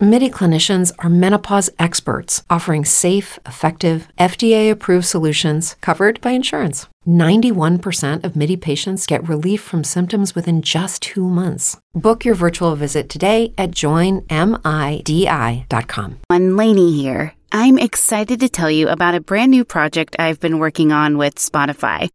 Midi clinicians are menopause experts, offering safe, effective, FDA-approved solutions covered by insurance. 91% of Midi patients get relief from symptoms within just 2 months. Book your virtual visit today at joinmidi.com. Laney here. I'm excited to tell you about a brand new project I've been working on with Spotify.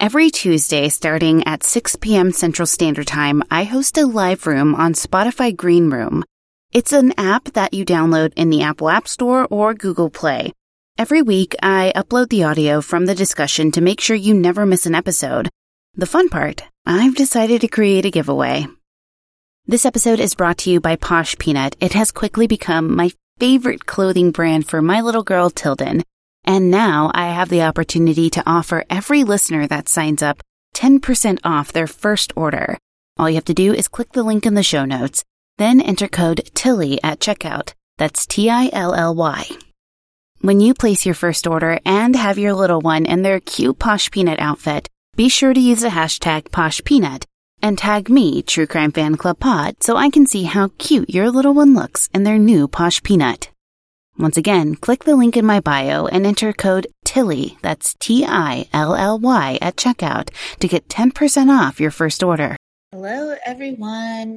Every Tuesday, starting at 6 p.m. Central Standard Time, I host a live room on Spotify Green Room. It's an app that you download in the Apple App Store or Google Play. Every week, I upload the audio from the discussion to make sure you never miss an episode. The fun part, I've decided to create a giveaway. This episode is brought to you by Posh Peanut. It has quickly become my favorite clothing brand for my little girl, Tilden. And now I have the opportunity to offer every listener that signs up 10% off their first order. All you have to do is click the link in the show notes, then enter code TILLY at checkout. That's TILLY. When you place your first order and have your little one in their cute Posh Peanut outfit, be sure to use the hashtag Posh Peanut and tag me, True Crime Fan Club Pod, so I can see how cute your little one looks in their new Posh Peanut. Once again, click the link in my bio and enter code TILLY, that's TILLY, at checkout to get 10% off your first order. Hello, everyone.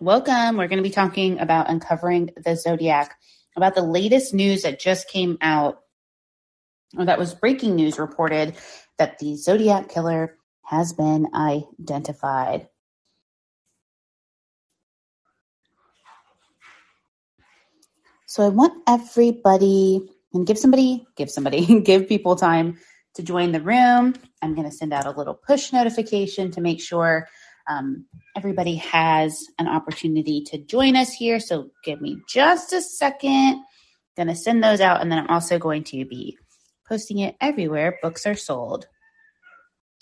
Welcome. We're going to be talking about uncovering the Zodiac, about the latest news that just came out, or that was breaking news reported, that the Zodiac Killer has been identified. So I want everybody, and give people time to join the room. I'm going to send out a little push notification to make sure everybody has an opportunity to join us here. So give me just a second. Going to send those out, and then I'm also going to be posting it everywhere books are sold.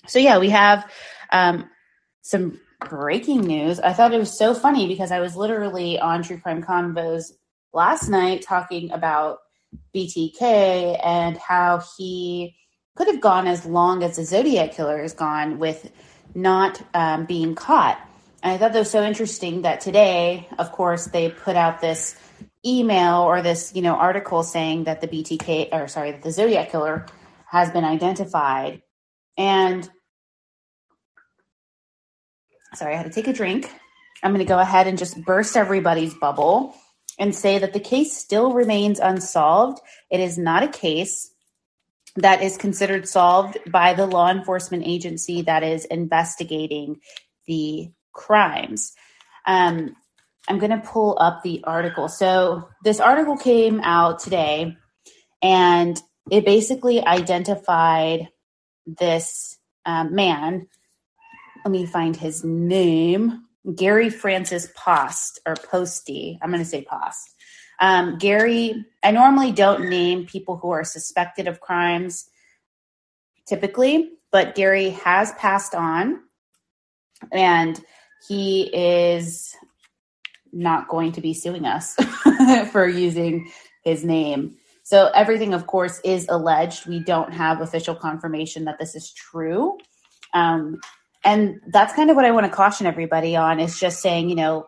So yeah, we have some breaking news. I thought it was so funny because I was literally on True Crime Convos last night talking about BTK and how he could have gone as long as the Zodiac Killer has gone with not being caught. And I thought that was so interesting that today, of course, they put out this email or this, you know, article saying that the Zodiac Killer has been identified. And sorry, I had to take a drink. I'm going to go ahead and just burst everybody's bubble and say that the case still remains unsolved. It is not a case that is considered solved by the law enforcement agency that is investigating the crimes. I'm going to pull up the article. So this article came out today, and it basically identified this man, let me find his name, Gary Francis Poste, or Poste. I'm going to say Poste. Gary, I normally don't name people who are suspected of crimes typically, but Gary has passed on, and he is not going to be suing us for using his name. So everything, of course, is alleged. We don't have official confirmation that this is true. And that's kind of what I want to caution everybody on, is just saying, you know,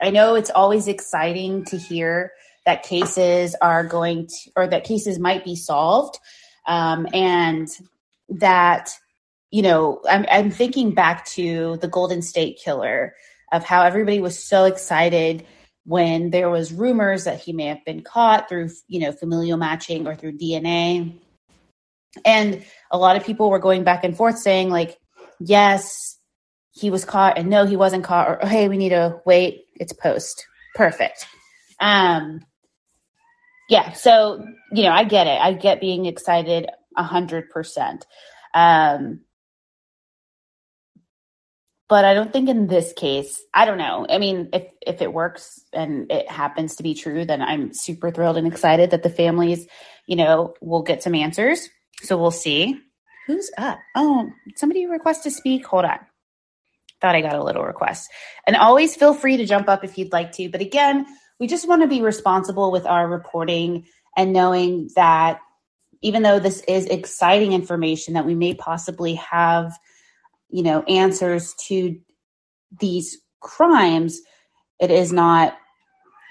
I know it's always exciting to hear that cases are going to, or that cases might be solved. And that, you know, I'm thinking back to the Golden State Killer, of how everybody was so excited when there was rumors that he may have been caught through, you know, familial matching or through DNA. And a lot of people were going back and forth saying, like, yes, he was caught, and no, he wasn't caught, or, hey, we need to wait, it's Poste. Perfect. Yeah. So, you know, I get it. I get being excited 100%. But I don't think in this case, I don't know. I mean, if it works and it happens to be true, then I'm super thrilled and excited that the families, you know, will get some answers. So we'll see. Who's up? Oh, somebody request to speak. Hold on. Thought I got a little request. And always feel free to jump up if you'd like to. But again, we just want to be responsible with our reporting and knowing that even though this is exciting information that we may possibly have, you know, answers to these crimes, it is not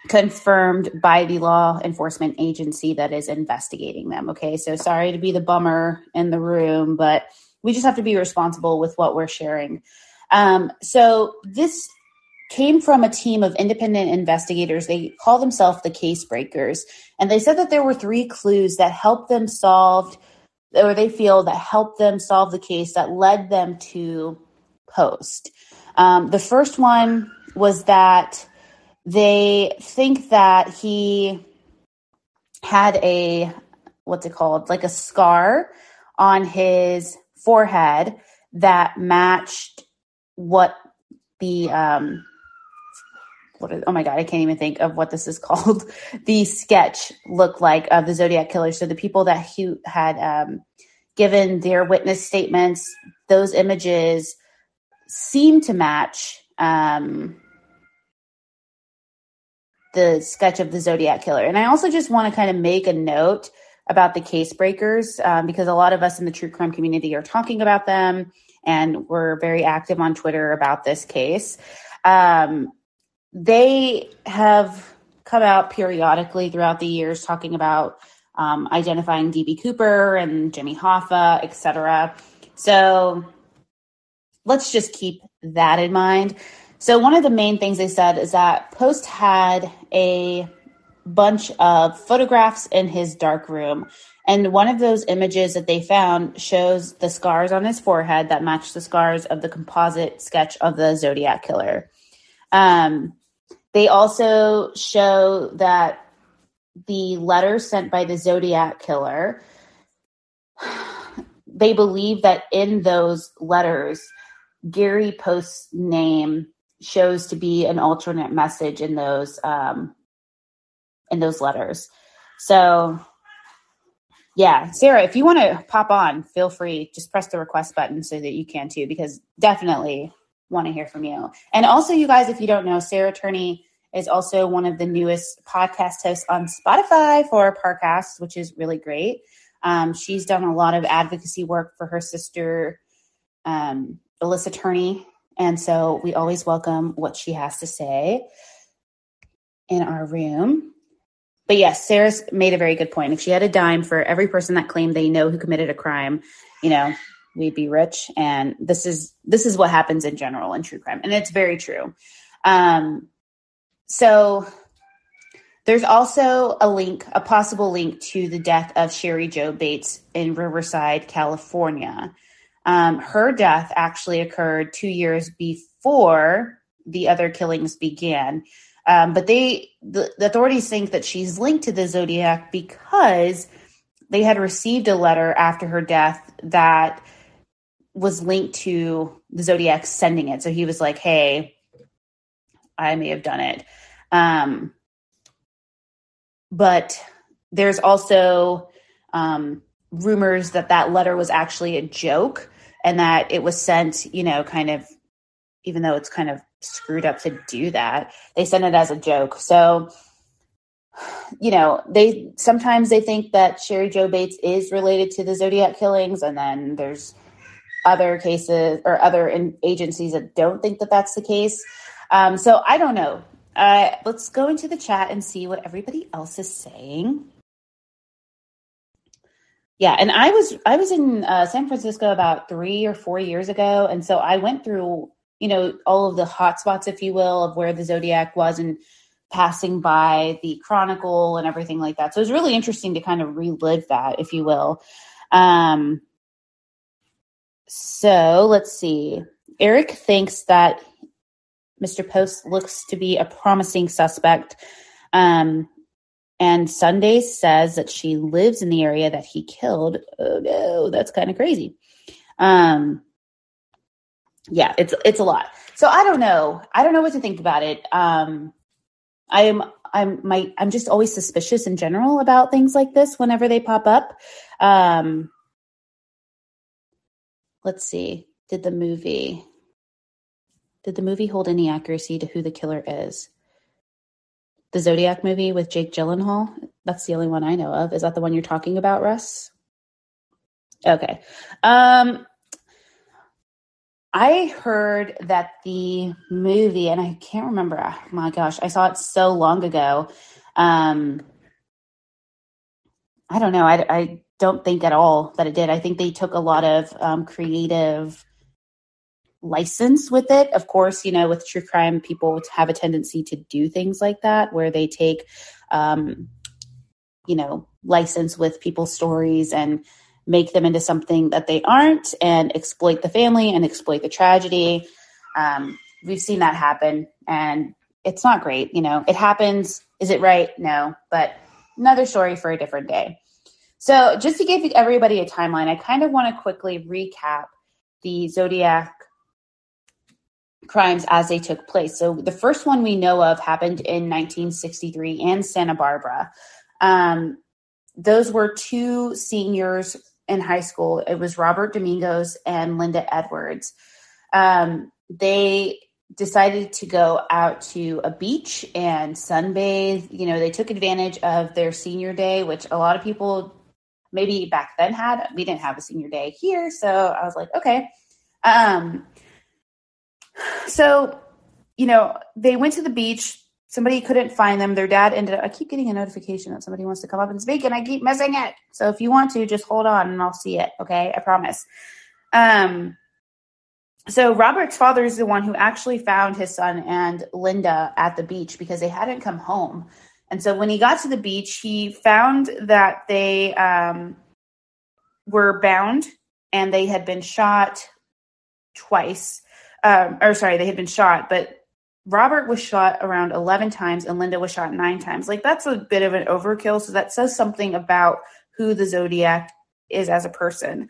confirmed by the law enforcement agency that is investigating them. Okay. So sorry to be the bummer in the room, but we just have to be responsible with what we're sharing. So this came from a team of independent investigators. They call themselves the Case Breakers. And they said that there were three clues that helped them solve, or they feel that helped them solve the case that led them to Poste. The first one was that they think that he had a, what's it called? Like a scar on his forehead that matched what the, I can't even think of what this is called. The sketch looked like of the Zodiac Killer. So the people that he had given their witness statements, those images seem to match the sketch of the Zodiac Killer. And I also just want to kind of make a note about the Case Breakers because a lot of us in the true crime community are talking about them and we're very active on Twitter about this case. They have come out periodically throughout the years talking about identifying D.B. Cooper and Jimmy Hoffa, etc. So let's just keep that in mind. So one of the main things they said is that Poste had a bunch of photographs in his dark room. And one of those images that they found shows the scars on his forehead that match the scars of the composite sketch of the Zodiac Killer. They also show that the letter sent by the Zodiac Killer, they believe that in those letters, Gary Poste's name shows to be an alternate message in those letters. So yeah, Sarah, if you want to pop on, feel free, just press the request button so that you can too, because definitely want to hear from you. And also, you guys, if you don't know, Sarah Turney is also one of the newest podcast hosts on Spotify for Parcast, which is really great. She's done a lot of advocacy work for her sister, Alyssa Turney. And so we always welcome what she has to say in our room. But yes, Sarah's made a very good point. If she had a dime for every person that claimed they know who committed a crime, you know, we'd be rich. And this is what happens in general in true crime. And it's very true. So there's also a possible link to the death of Sherri Jo Bates in Riverside, California. Her death actually occurred 2 years before the other killings began. But the authorities think that she's linked to the Zodiac because they had received a letter after her death that was linked to the Zodiac sending it. So he was like, hey, I may have done it. But there's also rumors that letter was actually a joke and that it was sent, you know, kind of, even though it's kind of screwed up to do that, they sent it as a joke. So, you know, sometimes they think that Sherri Jo Bates is related to the Zodiac killings. And then there's other cases or other agencies that don't think that that's the case. So I don't know. Let's go into the chat and see what everybody else is saying. Yeah, and I was in San Francisco about 3 or 4 years ago, and so I went through, you know, all of the hotspots, if you will, of where the Zodiac was, and passing by the Chronicle and everything like that. So it was really interesting to kind of relive that, if you will. So let's see. Eric thinks that Mr. Poste looks to be a promising suspect. And Sunday says that she lives in the area that he killed. Oh no, that's kind of crazy. Yeah, it's a lot. So I don't know. I don't know what to think about it. I'm just always suspicious in general about things like this whenever they pop up. Let's see. Did the movie hold any accuracy to who the killer is? the Zodiac movie with Jake Gyllenhaal. That's the only one I know of. Is that the one you're talking about, Russ? Okay. I heard that the movie, and I can't remember. Oh my gosh, I saw it so long ago. I don't know. I don't think at all that it did. I think they took a lot of creative license with it. Of course, you know, with true crime, people have a tendency to do things like that, where they take, you know, license with people's stories and make them into something that they aren't, and exploit the family and exploit the tragedy. We've seen that happen, and it's not great. You know, it happens. Is it right? No, but another story for a different day. So just to give everybody a timeline, I kind of want to quickly recap the Zodiac crimes as they took place. So the first one we know of happened in 1963 in Santa Barbara. Those were two seniors in high school. It was Robert Domingos and Linda Edwards. They decided to go out to a beach and sunbathe. You know, they took advantage of their senior day, which a lot of people maybe back then had. We didn't have a senior day here, so I was like, okay. So, you know, they went to the beach. Somebody couldn't find them. Their dad ended up, I keep getting a notification that somebody wants to come up and speak, and I keep missing it. So if you want to, just hold on and I'll see it. Okay. I promise. So Robert's father is the one who actually found his son and Linda at the beach because they hadn't come home. And so when he got to the beach, he found that they were bound and they had been shot twice. They had been shot, but Robert was shot around 11 times and Linda was shot 9 times. Like, that's a bit of an overkill. So that says something about who the Zodiac is as a person.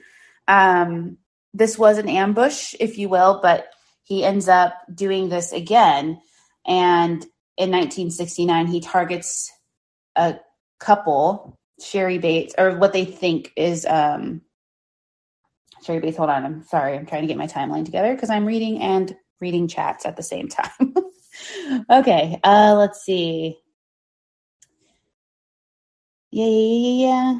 This was an ambush, if you will, but he ends up doing this again. And in 1969, he targets a couple, Sherri Bates, or what they think is Sherri Bates. Hold on. I'm sorry. I'm trying to get my timeline together because I'm reading and reading chats at the same time. Okay. Let's see. Yeah.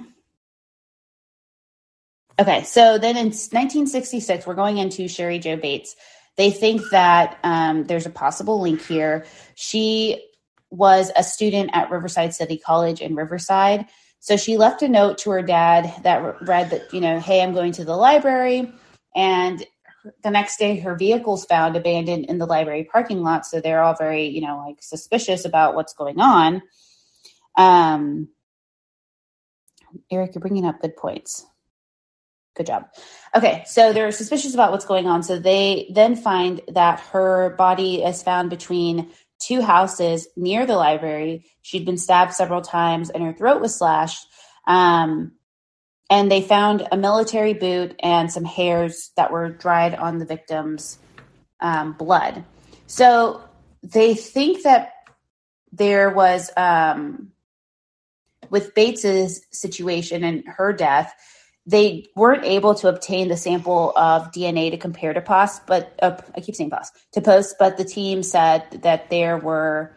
Okay, so then in 1966, we're going into Sherri Jo Bates. They think that there's a possible link here. She was a student at Riverside City College in Riverside. So she left a note to her dad that read that, you know, hey, I'm going to the library. And the next day, her vehicle's found abandoned in the library parking lot. So they're all very, you know, like suspicious about what's going on. Eric, you're bringing up good points. Good job. Okay, so they're suspicious about what's going on. So they then find that her body is found between two houses near the library. She'd been stabbed several times and her throat was slashed. And they found a military boot and some hairs that were dried on the victim's blood. So they think that there was, with Bates's situation and her death, they weren't able to obtain the sample of DNA to compare to Post, but but the team said that there were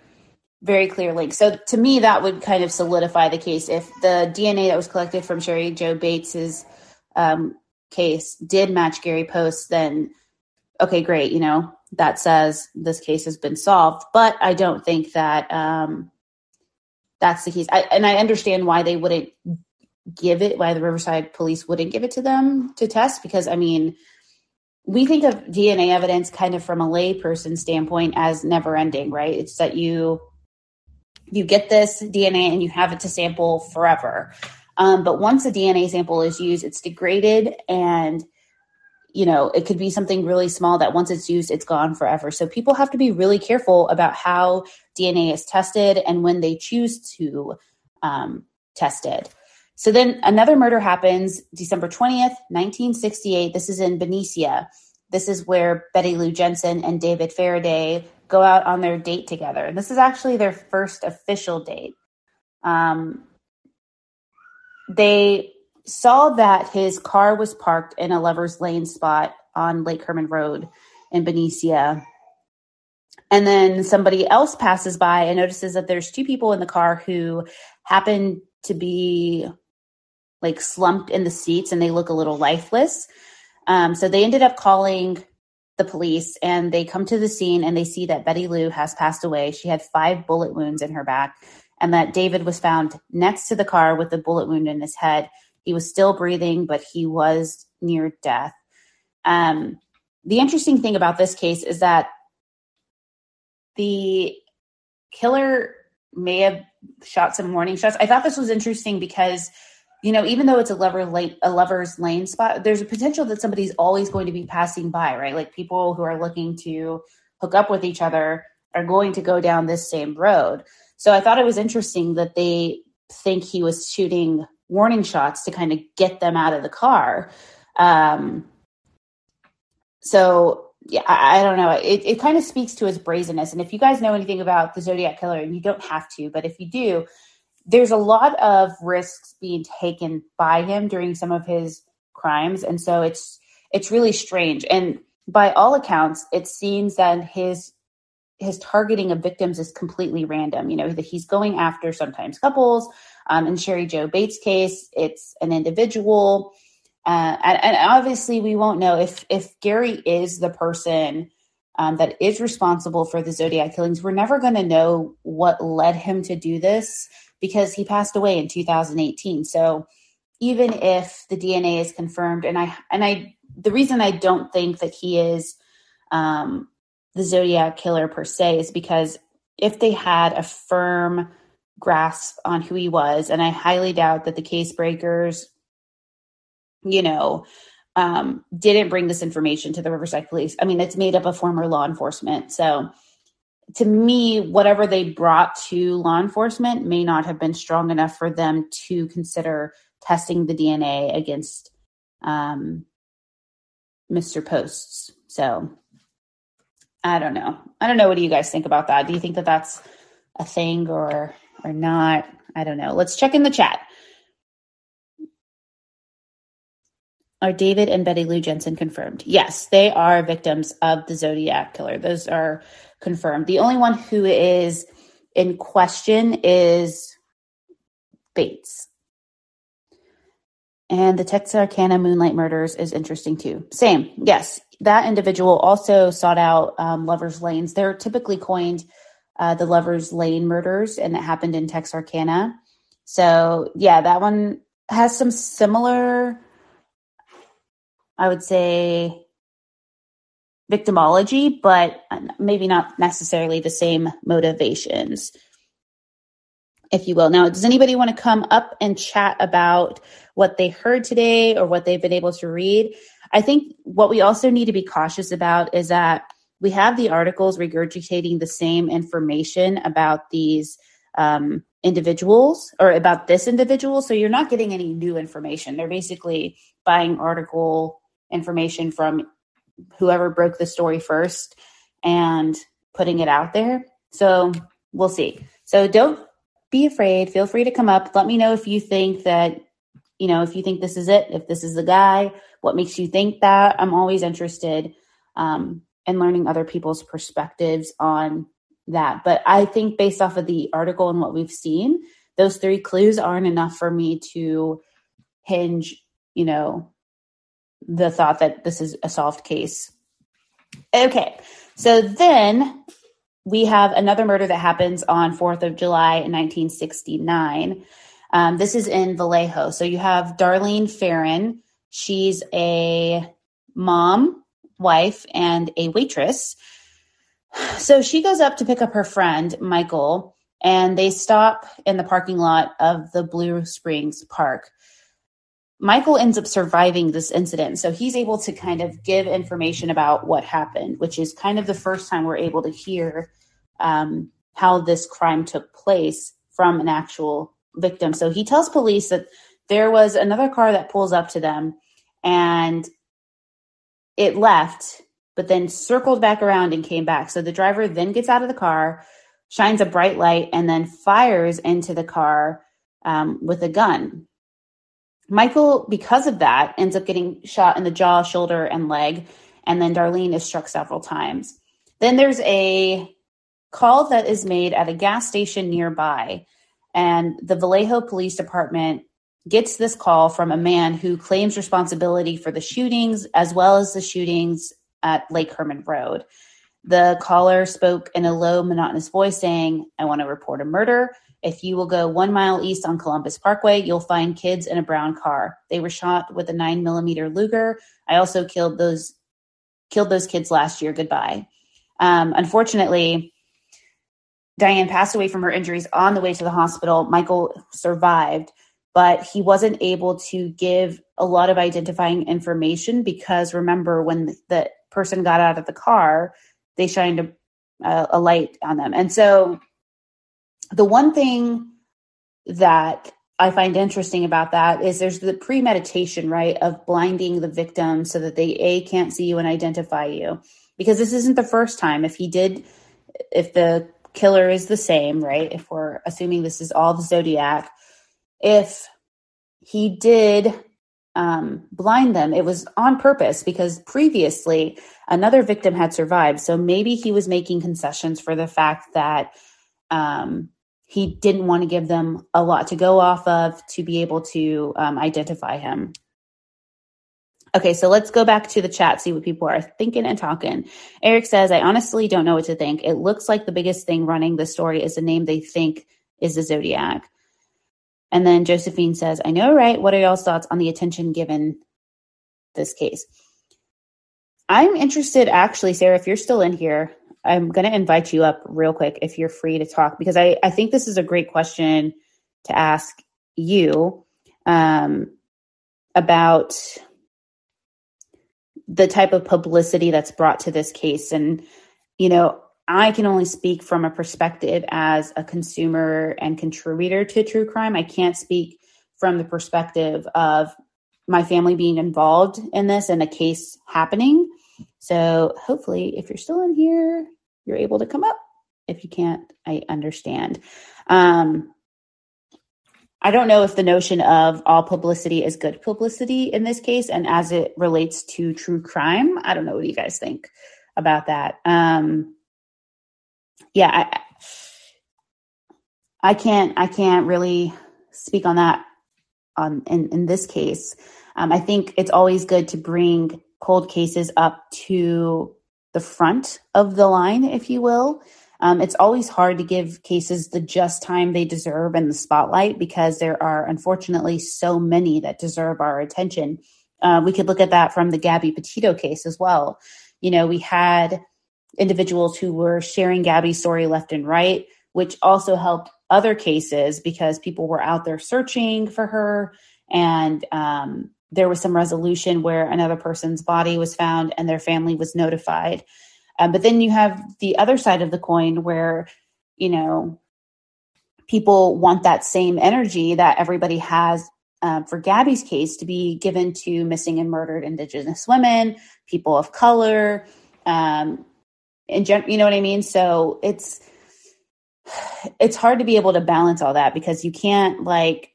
very clear links. So to me, that would kind of solidify the case. If the DNA that was collected from Sherri Jo Bates's case did match Gary Poste, then okay, great. You know, that says this case has been solved, but I don't think that that's the case. I understand why they wouldn't give it, why the Riverside police wouldn't give it to them to test, because I mean, we think of DNA evidence kind of from a lay person standpoint as never ending, right? It's that you get this DNA and you have it to sample forever. But once a DNA sample is used, it's degraded, and you know, it could be something really small that once it's used, it's gone forever. So people have to be really careful about how DNA is tested and when they choose to test it. So then another murder happens December 20th, 1968. This is in Benicia. This is where Betty Lou Jensen and David Faraday go out on their date together. And this is actually their first official date. They saw that his car was parked in a lover's lane spot on Lake Herman Road in Benicia. And then somebody else passes by and notices that there's two people in the car who happen to be like slumped in the seats and they look a little lifeless. So they ended up calling the police and they come to the scene and they see that Betty Lou has passed away. She had 5 bullet wounds in her back and that David was found next to the car with a bullet wound in his head. He was still breathing, but he was near death. The interesting thing about this case is that the killer may have shot some warning shots. I thought this was interesting because, you know, even though it's a lover's lane spot, there's a potential that somebody's always going to be passing by, right? Like people who are looking to hook up with each other are going to go down this same road. So I thought it was interesting that they think he was shooting warning shots to kind of get them out of the car. So yeah, I don't know. It kind of speaks to his brazenness. And if you guys know anything about the Zodiac Killer, and you don't have to, but if you do, there's a lot of risks being taken by him during some of his crimes. And so it's really strange. And by all accounts, it seems that his targeting of victims is completely random. You know, that he's going after sometimes couples. In Sherri Jo Bates' case, it's an individual. And obviously we won't know if Gary is the person that is responsible for the Zodiac killings. We're never going to know what led him to do this because he passed away in 2018. So even if the DNA is confirmed, and I, the reason I don't think that he is the Zodiac killer per se is because if they had a firm grasp on who he was, and I highly doubt that the case breakers, you know, didn't bring this information to the Riverside Police. I mean, it's made up of former law enforcement. So to me, whatever they brought to law enforcement may not have been strong enough for them to consider testing the DNA against Mr. Poste's. So I don't know. What do you guys think about that? Do you think that that's a thing or not? I don't know. Let's check in the chat. Are David and Betty Lou Jensen confirmed? Yes, they are victims of the Zodiac Killer. Those are confirmed. The only one who is in question is Bates. And the Texarkana Moonlight Murders is interesting too. Same. Yes, that individual also sought out Lover's Lanes. They're typically coined the Lover's Lane Murders, and it happened in Texarkana. So yeah, that one has some similar, I would say, victimology, but maybe not necessarily the same motivations, if you will. Now, does anybody want to come up and chat about what they heard today or what they've been able to read? I think what we also need to be cautious about is that we have the articles regurgitating the same information about these individuals or about this individual. So you're not getting any new information. They're basically buying article information from whoever broke the story first and putting it out there. So we'll see. So don't be afraid. Feel free to come up. Let me know if you think that, you know, if you think this is it, if this is the guy, what makes you think that. I'm always interested in learning other people's perspectives on that. But I think based off of the article and what we've seen, those 3 clues aren't enough for me to hinge, you know, the thought that this is a solved case. Okay. So then we have another murder that happens on 4th of July in 1969. This is in Vallejo. So you have Darlene Ferrin. She's a mom, wife, and a waitress. So she goes up to pick up her friend, Michael, and they stop in the parking lot of the Blue Springs Park. Michael ends up surviving this incident. So he's able to kind of give information about what happened, which is kind of the first time we're able to hear how this crime took place from an actual victim. So he tells police that there was another car that pulls up to them and it left, but then circled back around and came back. So the driver then gets out of the car, shines a bright light, and then fires into the car with a gun. Michael, because of that, ends up getting shot in the jaw, shoulder, and leg. And then Darlene is struck several times. Then there's a call that is made at a gas station nearby. And the Vallejo Police Department gets this call from a man who claims responsibility for the shootings, as well as the shootings at Lake Herman Road. The caller spoke in a low, monotonous voice saying, "I want to report a murder. If you will go 1 mile east on Columbus Parkway, you'll find kids in a brown car. They were shot with a 9mm Luger. I also killed those kids last year. Goodbye." Unfortunately, Diane passed away from her injuries on the way to the hospital. Michael survived, but he wasn't able to give a lot of identifying information because, remember, when the person got out of the car, they shined a light on them. And so the one thing that I find interesting about that is there's the premeditation, right, of blinding the victim so that they, A, can't see you and identify you. Because this isn't the first time. If the killer is the same, right, if we're assuming this is all the Zodiac, if he did blind them, it was on purpose because previously another victim had survived. So maybe he was making concessions for the fact that he didn't want to give them a lot to go off of to be able to identify him. Okay, so let's go back to the chat, see what people are thinking and talking. Eric says, "I honestly don't know what to think. It looks like the biggest thing running the story is the name they think is the Zodiac." And then Josephine says, "I know, right? What are y'all's thoughts on the attention given this case?" I'm interested, actually, Sarah, if you're still in here, I'm going to invite you up real quick if you're free to talk, because I think this is a great question to ask you about the type of publicity that's brought to this case. And, you know, I can only speak from a perspective as a consumer and contributor to true crime. I can't speak from the perspective of my family being involved in this and a case happening. So hopefully if you're still in here, you're able to come up. If you can't, I understand. I don't know if the notion of all publicity is good publicity in this case. And as it relates to true crime, I don't know. What do you guys think about that? I can't really speak on that in this case. I think it's always good to bring cold cases up to the front of the line, if you will. It's always hard to give cases the just time they deserve and the spotlight because there are, unfortunately, so many that deserve our attention. We could look at that from the Gabby Petito case as well. You know, we had individuals who were sharing Gabby's story left and right, which also helped other cases because people were out there searching for her. And there was some resolution where another person's body was found and their family was notified. But then you have the other side of the coin where, you know, people want that same energy that everybody has for Gabby's case to be given to missing and murdered Indigenous women, people of color, and you know what I mean? So it's hard to be able to balance all that because you can't, like,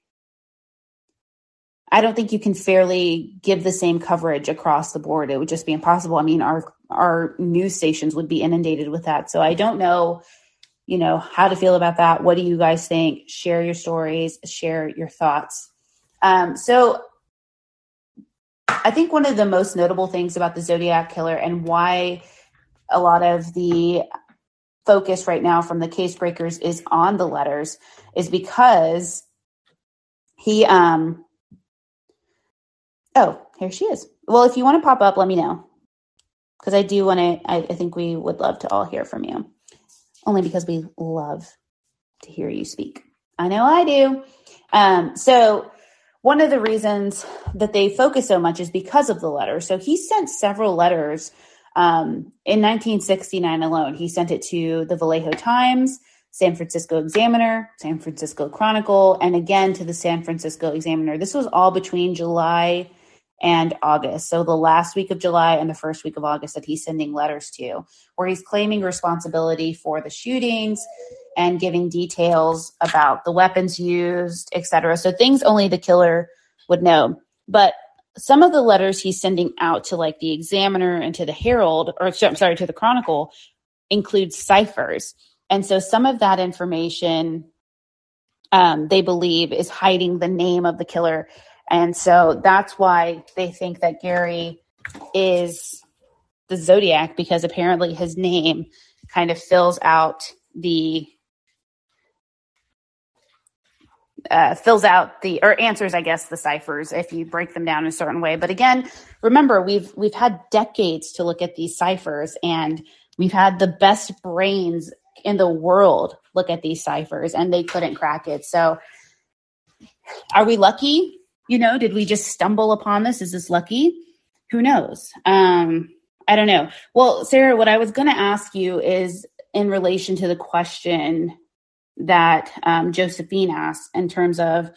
I don't think you can fairly give the same coverage across the board. It would just be impossible. I mean, our news stations would be inundated with that. So I don't know, you know, how to feel about that. What do you guys think? Share your stories, share your thoughts. So I think one of the most notable things about the Zodiac Killer and why a lot of the focus right now from the case breakers is on the letters is because he, oh, here she is. Well, if you want to pop up, let me know. Because I do want to, I think we would love to all hear from you. Only because we love to hear you speak. I know I do. So one of the reasons that they focus so much is because of the letters. So he sent several letters in 1969 alone. He sent it to the Vallejo Times, San Francisco Examiner, San Francisco Chronicle, and again to the San Francisco Examiner. This was all between July and August. So the last week of July and the first week of August that he's sending letters to, where he's claiming responsibility for the shootings and giving details about the weapons used, etc. So things only the killer would know. But some of the letters he's sending out to, like, the Examiner and to the Herald, or to the Chronicle, include ciphers. And so some of that information, they believe, is hiding the name of the killer. And so that's why they think that Gary is the Zodiac, because apparently his name kind of answers, I guess, the ciphers if you break them down in a certain way. But again, remember, we've had decades to look at these ciphers, and we've had the best brains in the world look at these ciphers, and they couldn't crack it. So are we lucky? Did we just stumble upon this? Is this lucky? Who knows? I don't know. Well, Sarah, what I was going to ask you is in relation to the question that Josephine asked in terms of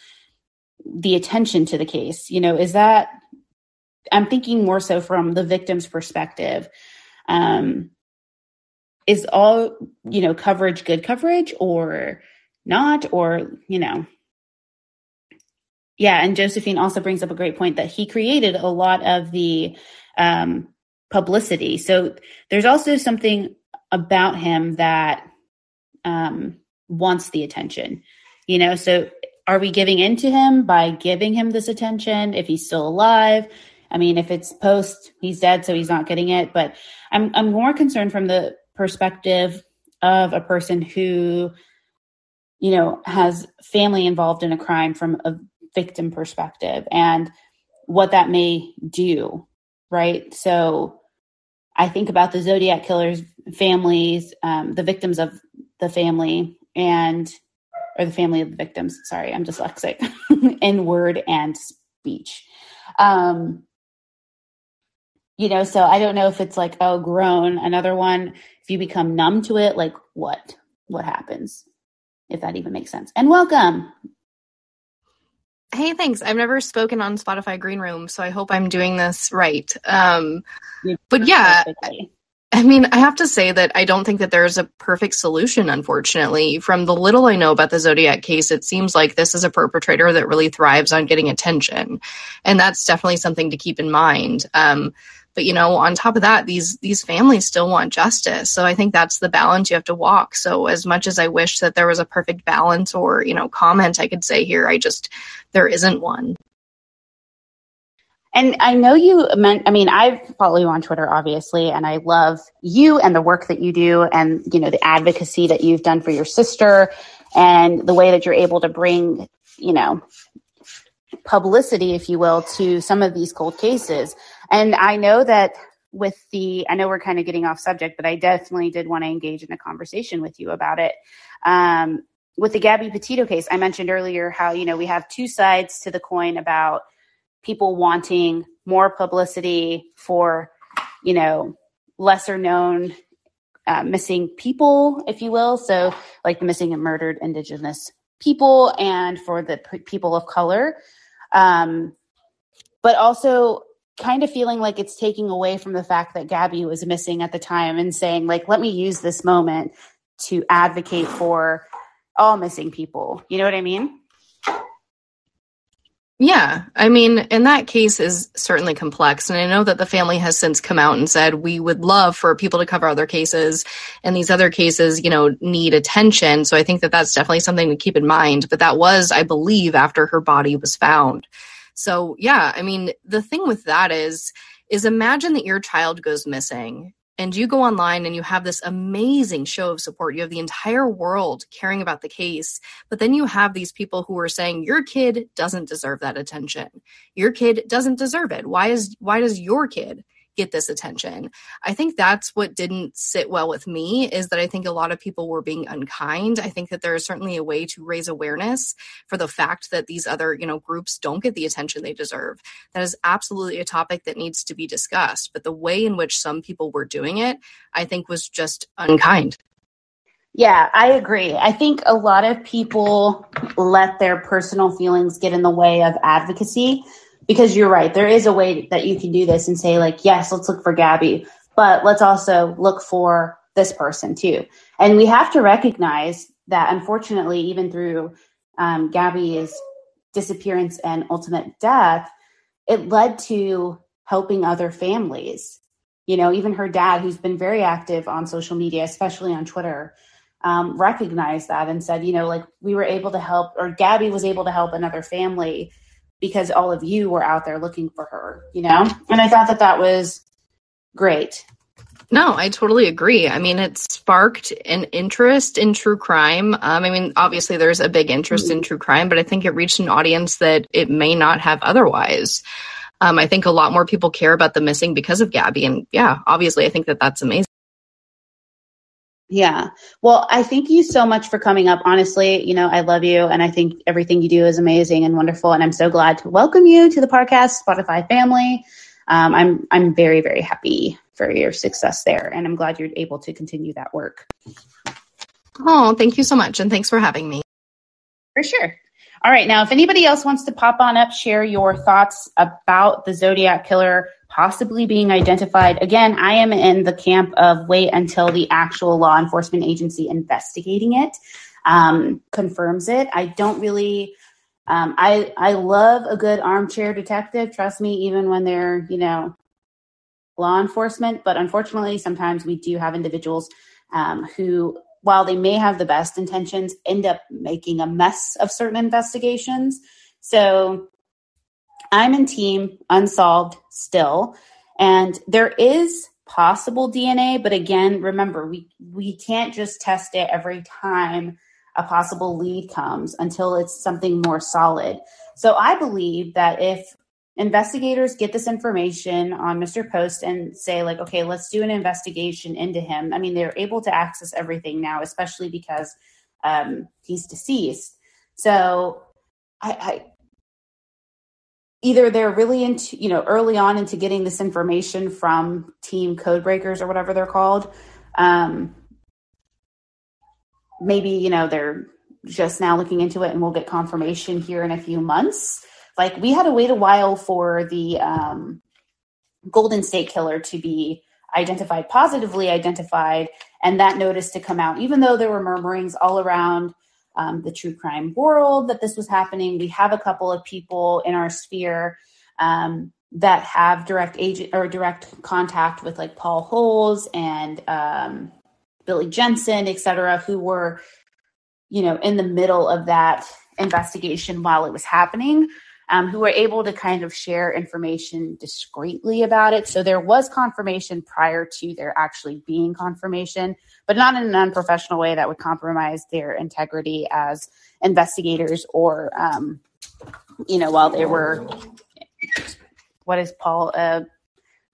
the attention to the case, is that, I'm thinking more so from the victim's perspective, is all, coverage good coverage or not, or, Yeah. And Josephine also brings up a great point that he created a lot of the publicity. So there's also something about him that wants the attention, so are we giving in to him by giving him this attention if he's still alive? I mean, if it's post, he's dead, so he's not getting it. But I'm more concerned from the perspective of a person who, has family involved in a crime from a victim perspective and what that may do. Right. So I think about the Zodiac killer's families, the victims of the family or the family of the victims. Sorry, I'm dyslexic in word and speech. So I don't know if it's like, oh, grown another one. If you become numb to it, like what happens, if that even makes sense. And welcome. Hey, thanks. I've never spoken on Spotify Green Room, so I hope I'm doing this right. But yeah, I mean, I have to say that I don't think that there's a perfect solution, unfortunately. From the little I know about the Zodiac case, it seems like this is a perpetrator that really thrives on getting attention. And that's definitely something to keep in mind. But, on top of that, these families still want justice. So I think that's the balance you have to walk. So as much as I wish that there was a perfect balance or, comment I could say here, there isn't one. And I know you I follow you on Twitter, obviously, and I love you and the work that you do and, the advocacy that you've done for your sister and the way that you're able to bring, publicity, if you will, to some of these cold cases. And I know that I know we're kind of getting off subject, but I definitely did want to engage in a conversation with you about it. With the Gabby Petito case, I mentioned earlier how, we have two sides to the coin about people wanting more publicity for, lesser known missing people, if you will. So like the missing and murdered indigenous people and for the people of color. But also kind of feeling like it's taking away from the fact that Gabby was missing at the time and saying, like, let me use this moment to advocate for all missing people. You know what I mean? Yeah. I mean, and that case is certainly complex. And I know that the family has since come out and said, we would love for people to cover other cases, and these other cases, need attention. So I think that that's definitely something to keep in mind. But that was, I believe, after her body was found. So, yeah, I mean, the thing with that is imagine that your child goes missing and you go online and you have this amazing show of support. You have the entire world caring about the case, but then you have these people who are saying your kid doesn't deserve that attention. Your kid doesn't deserve it. Why does your kid get this attention? I think that's what didn't sit well with me, is that I think a lot of people were being unkind. I think that there is certainly a way to raise awareness for the fact that these other, groups don't get the attention they deserve. That is absolutely a topic that needs to be discussed. But the way in which some people were doing it, I think, was just unkind. Yeah, I agree. I think a lot of people let their personal feelings get in the way of advocacy. Because you're right, there is a way that you can do this and say, like, yes, let's look for Gabby, but let's also look for this person too. And we have to recognize that, unfortunately, even through Gabby's disappearance and ultimate death, it led to helping other families. Even her dad, who's been very active on social media, especially on Twitter, recognized that and said, you know, like, we were able to help, or Gabby was able to help another family because all of you were out there looking for her, you know? And I thought that that was great. No, I totally agree. I mean, it sparked an interest in true crime. I mean, obviously there's a big interest in true crime, but I think it reached an audience that it may not have otherwise. I think a lot more people care about the missing because of Gabby. And yeah, obviously I think that that's amazing. Yeah. Well, I thank you so much for coming up. Honestly, you know, I love you and I think everything you do is amazing and wonderful. And I'm so glad to welcome you to the podcast, Spotify family. I'm very, very happy for your success there. And I'm glad you're able to continue that work. Oh, thank you so much. And thanks for having me. For sure. All right. Now, if anybody else wants to pop on up, share your thoughts about the Zodiac Killer possibly being identified. Again, I am in the camp of wait until the actual law enforcement agency investigating it confirms it. I don't really... I love a good armchair detective. Trust me, even when they're, you know, law enforcement. But unfortunately, sometimes we do have individuals who, while they may have the best intentions, end up making a mess of certain investigations. So I'm in team unsolved still. And there is possible DNA. But again, remember, we can't just test it every time a possible lead comes until it's something more solid. So I believe that if investigators get this information on Mr. Poste and say like, okay, let's do an investigation into him. I mean, they're able to access everything now, especially because he's deceased. So I either they're really into, you know, early on into getting this information from team code breakers or whatever they're called. Maybe, you know, they're just now looking into it and we'll get confirmation here in a few months. Like, we had to wait a while for the Golden State Killer to be identified, positively identified, and that notice to come out. Even though there were murmurings all around the true crime world that this was happening, we have a couple of people in our sphere that have direct agent or direct contact with like Paul Holes and Billy Jensen, et cetera, who were, you know, in the middle of that investigation while it was happening, who were able to kind of share information discreetly about it. So there was confirmation prior to there actually being confirmation, but not in an unprofessional way that would compromise their integrity as investigators or, you know, while they were, what is Paul,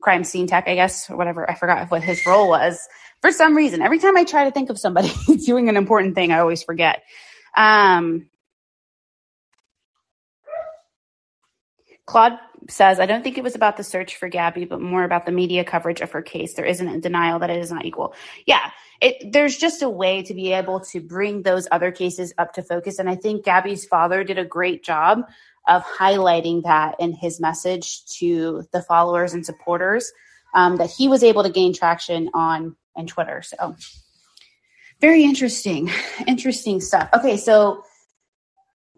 crime scene tech, I guess, or whatever. I forgot what his role was. For some reason, every time I try to think of somebody doing an important thing, I always forget. Claude says, I don't think it was about the search for Gabby, but more about the media coverage of her case. There isn't a denial that it is not equal. Yeah, there's just a way to be able to bring those other cases up to focus. And I think Gabby's father did a great job of highlighting that in his message to the followers and supporters, that he was able to gain traction on and Twitter. So very interesting stuff. Okay. So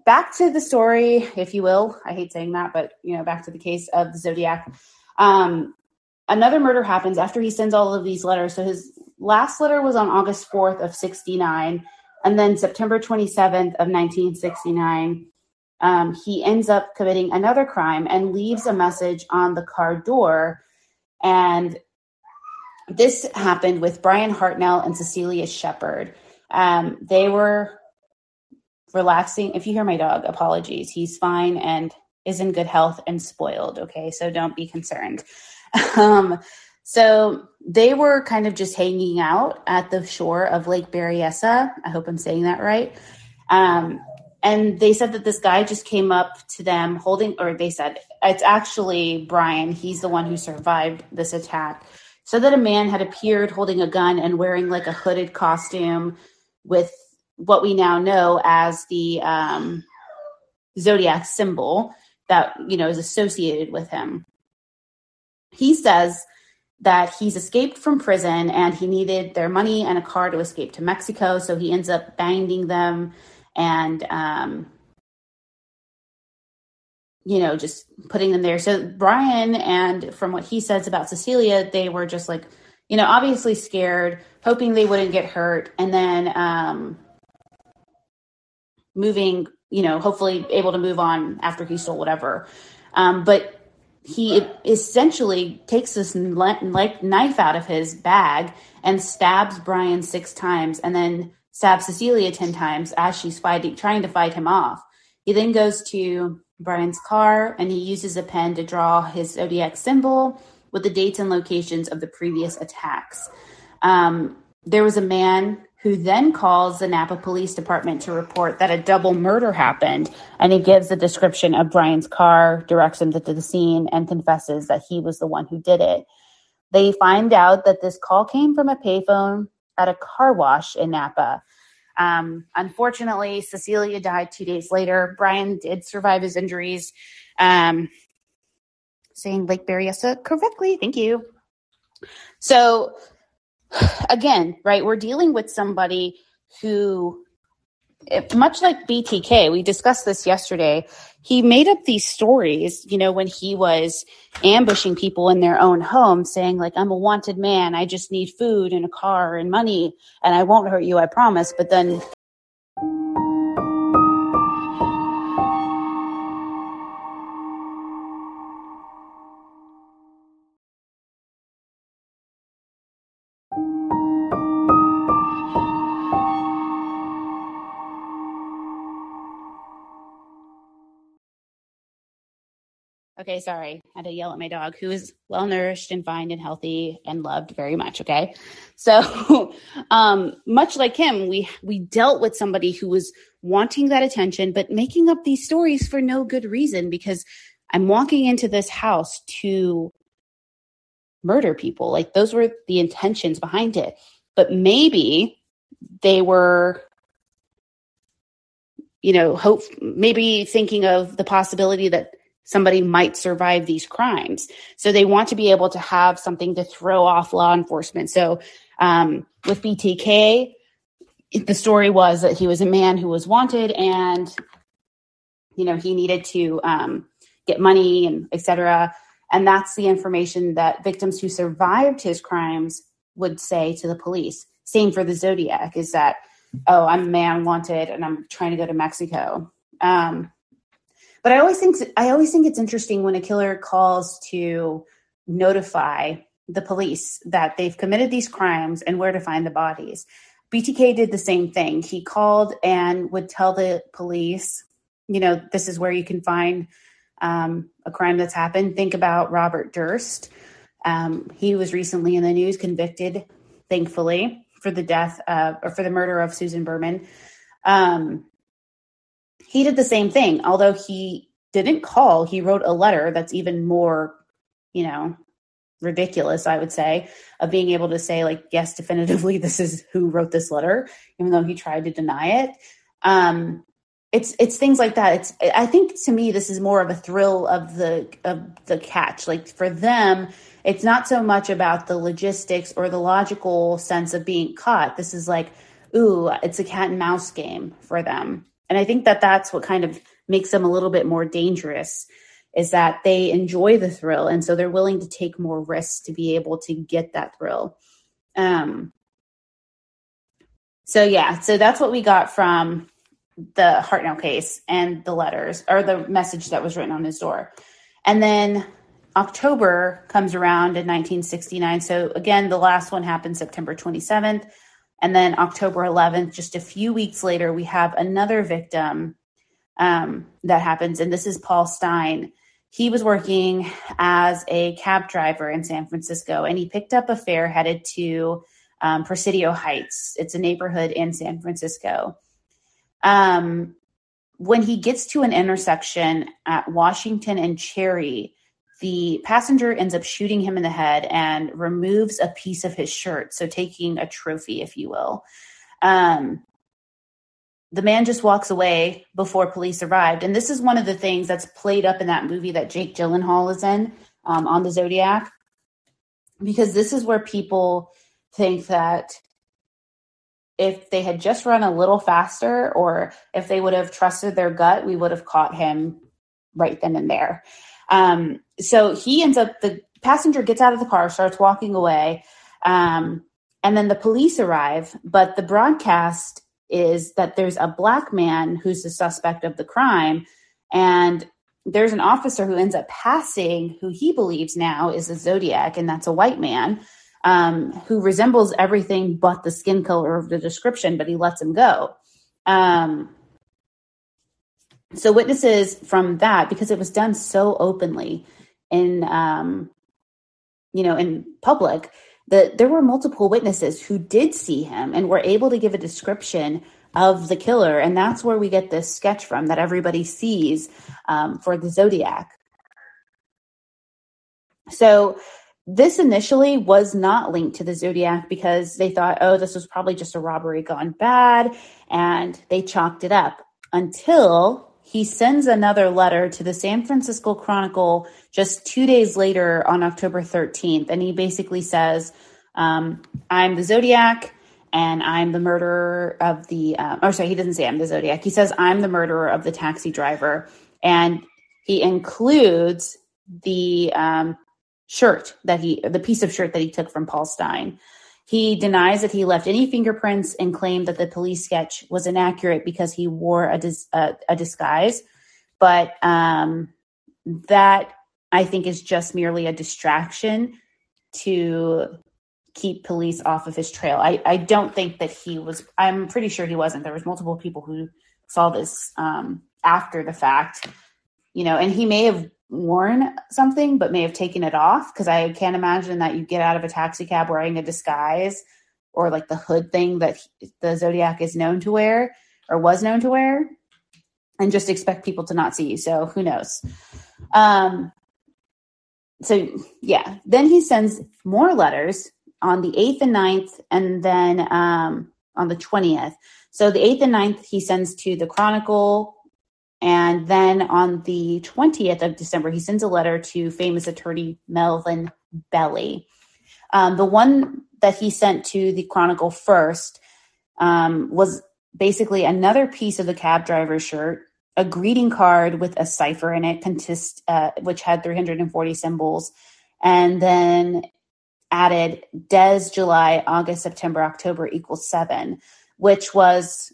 back to the story, if you will, I hate saying that, but you know, back to the case of the Zodiac. Another murder happens after he sends all of these letters. So his last letter was on August 4th of 69. And then September 27th of 1969, he ends up committing another crime and leaves a message on the car door. And this happened with Brian Hartnell and Cecilia Shepard. They were relaxing. If you hear my dog, apologies. He's fine and is in good health and spoiled. Okay. So don't be concerned. So they were kind of just hanging out at the shore of Lake Berryessa. I hope I'm saying that right. And they said that this guy just came up to them holding, or they said it's actually Brian. He's the one who survived this attack. So that a man had appeared holding a gun and wearing like a hooded costume with what we now know as the Zodiac symbol that, you know, is associated with him. He says that he's escaped from prison and he needed their money and a car to escape to Mexico. So he ends up binding them and, you know, just putting them there. So Brian, and from what he says about Cecilia, they were just like you know, obviously scared, hoping they wouldn't get hurt, and then moving, you know, hopefully able to move on after he stole whatever. But he essentially takes this knife out of his bag and stabs Brian 6 times and then stabs Cecilia 10 times as she's trying to fight him off. He then goes to Brian's car and he uses a pen to draw his Zodiac symbol with the dates and locations of the previous attacks. There was a man who then calls the Napa Police Department to report that a double murder happened, and he gives a description of Brian's car, directs him to the scene, and confesses that he was the one who did it. They find out that this call came from a payphone at a car wash in Napa. Unfortunately, Cecilia died 2 days later. Brian did survive his injuries. Saying Lake Berryessa correctly. Thank you. So again, right, we're dealing with somebody who, much like BTK, we discussed this yesterday, he made up these stories, you know, when he was ambushing people in their own home, saying like, I'm a wanted man, I just need food and a car and money, and I won't hurt you, I promise. But then okay, sorry. I had to yell at my dog, who is well-nourished and fine and healthy and loved very much, okay? So much like him, we dealt with somebody who was wanting that attention but making up these stories for no good reason, because I'm walking into this house to murder people. Like, those were the intentions behind it. But maybe they were, you know, maybe thinking of the possibility that somebody might survive these crimes. So they want to be able to have something to throw off law enforcement. So with BTK, the story was that he was a man who was wanted and, you know, he needed to get money and et cetera. And that's the information that victims who survived his crimes would say to the police. Same for the Zodiac, is that, oh, I'm a man wanted and I'm trying to go to Mexico. But I always think it's interesting when a killer calls to notify the police that they've committed these crimes and where to find the bodies. BTK did the same thing. He called and would tell the police, you know, this is where you can find a crime that's happened. Think about Robert Durst. He was recently in the news, convicted, thankfully, for the death of, or for the murder of, Susan Berman. He did the same thing, although he didn't call. He wrote a letter that's even more, you know, ridiculous, I would say, of being able to say, like, yes, definitively, this is who wrote this letter, even though he tried to deny it. It's things like that. I think to me, this is more of a thrill of the catch. Like, for them, it's not so much about the logistics or the logical sense of being caught. This is like, ooh, it's a cat and mouse game for them. And I think that that's what kind of makes them a little bit more dangerous, is that they enjoy the thrill. And so they're willing to take more risks to be able to get that thrill. So that's what we got from the Hartnell case and the letters, or the message that was written on his door. And then October comes around in 1969. So again, the last one happened September 27th. And then October 11th, just a few weeks later, we have another victim that happens. And this is Paul Stein. He was working as a cab driver in San Francisco, and he picked up a fare headed to Presidio Heights. It's a neighborhood in San Francisco. When he gets to an intersection at Washington and Cherry, the passenger ends up shooting him in the head and removes a piece of his shirt, so taking a trophy, if you will. The man just walks away before police arrived. And this is one of the things that's played up in that movie that Jake Gyllenhaal is in, on the Zodiac, because this is where people think that if they had just run a little faster, or if they would have trusted their gut, we would have caught him right then and there. So he ends up, the passenger gets out of the car, starts walking away, And then the police arrive, but the broadcast is that there's a black man who's the suspect of the crime. And there's an officer who ends up passing who he believes now is a Zodiac, and that's a white man who resembles everything but the skin color of the description, but he lets him go. So witnesses from that, because it was done so openly in, in public, that there were multiple witnesses who did see him and were able to give a description of the killer. And that's where we get this sketch from that everybody sees for the Zodiac. So this initially was not linked to the Zodiac because they thought, oh, this was probably just a robbery gone bad. And they chalked it up until he sends another letter to the San Francisco Chronicle just 2 days later on October 13th. And he basically says, I'm the Zodiac and I'm the murderer of the, he doesn't say I'm the Zodiac. He says, I'm the murderer of the taxi driver. And he includes the the piece of shirt that he took from Paul Stein. He denies that he left any fingerprints and claimed that the police sketch was inaccurate because he wore a disguise. But that, I think, is just merely a distraction to keep police off of his trail. I don't think that he was – I'm pretty sure he wasn't. There was multiple people who saw this after the fact, and he may have worn something, but may have taken it off. Cause I can't imagine that you get out of a taxi cab wearing a disguise or like the hood thing that the Zodiac is known to wear or was known to wear and just expect people to not see you. So who knows? Then he sends more letters on the 8th and 9th and then on the 20th. So the 8th and 9th he sends to the Chronicle. And then on the 20th of December, he sends a letter to famous attorney Melvin Belli. The one that he sent to the Chronicle first was basically another piece of the cab driver's shirt, a greeting card with a cipher in it, which had 340 symbols, and then added Des, July, August, September, October equals 7, which was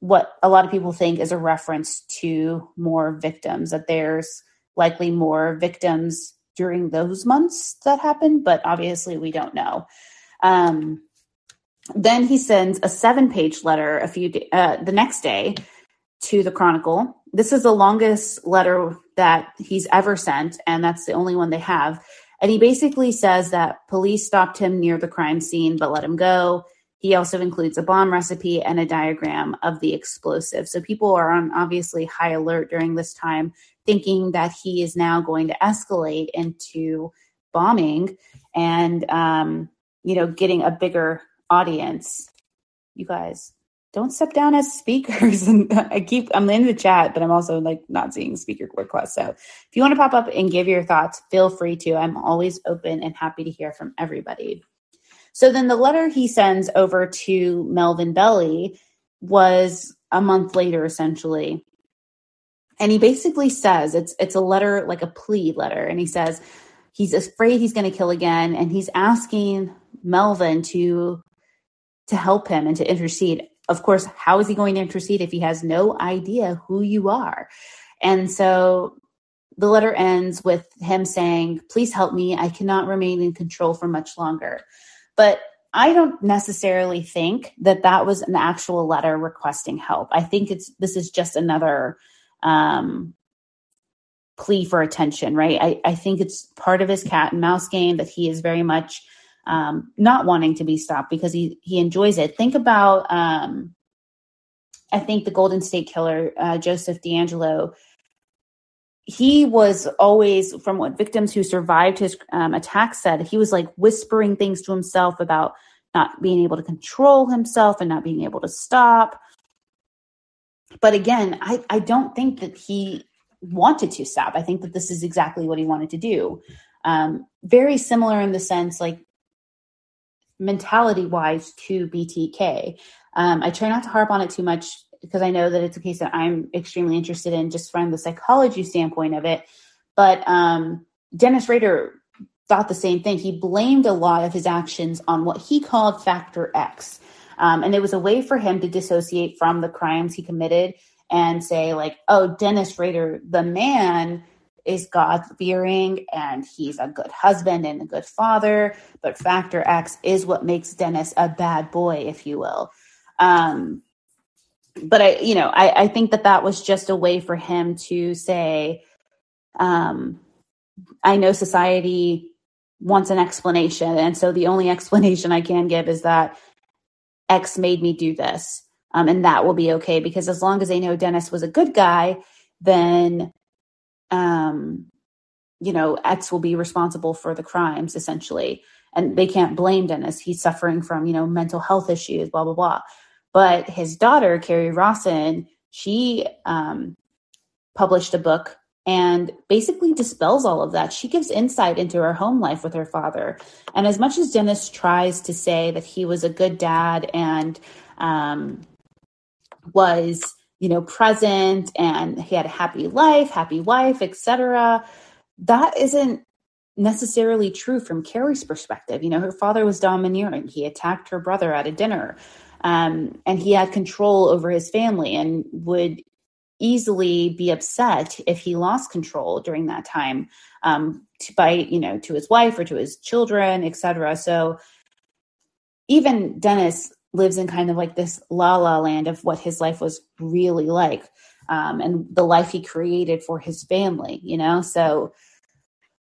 what a lot of people think is a reference to more victims, that there's likely more victims during those months that happened, but obviously we don't know. Then he sends a 7-page letter the next day to the Chronicle. This is the longest letter that he's ever sent, and that's the only one they have. And he basically says that police stopped him near the crime scene, but let him go. He also includes a bomb recipe and a diagram of the explosive. So people are on obviously high alert during this time, thinking that he is now going to escalate into bombing and, getting a bigger audience. You guys don't step down as speakers. And I'm in the chat, but I'm also not seeing speaker requests. So if you want to pop up and give your thoughts, feel free to. I'm always open and happy to hear from everybody. So then the letter he sends over to Melvin Belli was a month later, essentially. And he basically says, it's a letter, like a plea letter. And he says he's afraid he's going to kill again. And he's asking Melvin to help him and to intercede. Of course, how is he going to intercede if he has no idea who you are? And so the letter ends with him saying, please help me. I cannot remain in control for much longer. But I don't necessarily think that was an actual letter requesting help. I think this is just another plea for attention, right? I think it's part of his cat and mouse game that he is very much not wanting to be stopped because he enjoys it. Think about, I think the Golden State Killer, Joseph D'Angelo. He was always, from what victims who survived his attack said, he was whispering things to himself about not being able to control himself and not being able to stop. But again, I don't think that he wanted to stop. I think that this is exactly what he wanted to do. Very similar in the sense, mentality-wise to BTK. I try not to harp on it too much, because I know that it's a case that I'm extremely interested in just from the psychology standpoint of it. But Dennis Rader thought the same thing. He blamed a lot of his actions on what he called Factor X. And it was a way for him to dissociate from the crimes he committed and say, like, oh, Dennis Rader, the man, is God-fearing and he's a good husband and a good father. But Factor X is what makes Dennis a bad boy, if you will. But I think that was just a way for him to say, I know society wants an explanation. And so the only explanation I can give is that X made me do this. And that will be okay, because as long as they know Dennis was a good guy, then, X will be responsible for the crimes, essentially. And they can't blame Dennis. He's suffering from, mental health issues, blah, blah, blah. But his daughter, Carrie Rawson, she published a book and basically dispels all of that. She gives insight into her home life with her father. And as much as Dennis tries to say that he was a good dad and was, present and he had a happy life, happy wife, etc., that isn't necessarily true from Carrie's perspective. Her father was domineering. He attacked her brother at a dinner. And he had control over his family and would easily be upset if he lost control during that time, to his wife or to his children, etc. So even Dennis lives in kind of like this la-la land of what his life was really like, and the life he created for his family, So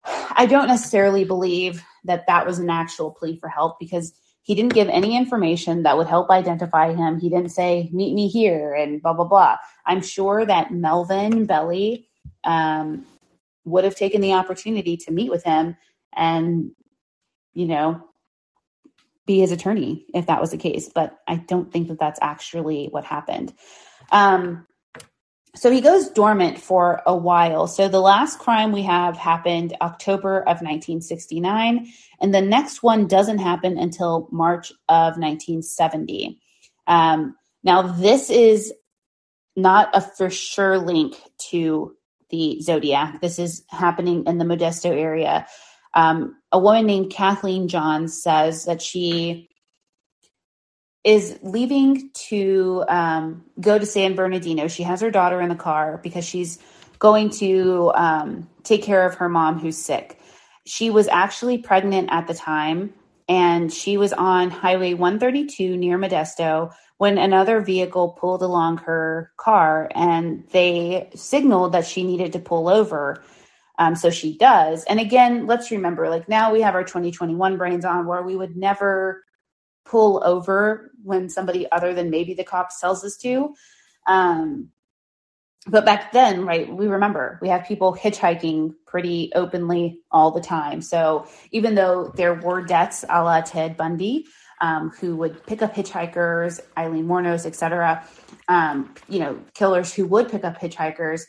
I don't necessarily believe that was an actual plea for help, because he didn't give any information that would help identify him. He didn't say, meet me here and blah, blah, blah. I'm sure that Melvin Belli would have taken the opportunity to meet with him and, be his attorney if that was the case. But I don't think that's actually what happened. So he goes dormant for a while. So the last crime we have happened October of 1969, and the next one doesn't happen until March of 1970. Now, this is not a for sure link to the Zodiac. This is happening in the Modesto area. A woman named Kathleen Johns says that she is leaving to go to San Bernardino. She has her daughter in the car because she's going to take care of her mom who's sick. She was actually pregnant at the time, and she was on Highway 132 near Modesto when another vehicle pulled along her car, and they signaled that she needed to pull over. So she does. And again, let's remember, like, now we have our 2021 brains on, where we would never pull over when somebody other than maybe the cops tells us to. But back then, right, we remember we have people hitchhiking pretty openly all the time. So even though there were deaths a la Ted Bundy, who would pick up hitchhikers, Eileen Wuornos, etc., killers who would pick up hitchhikers,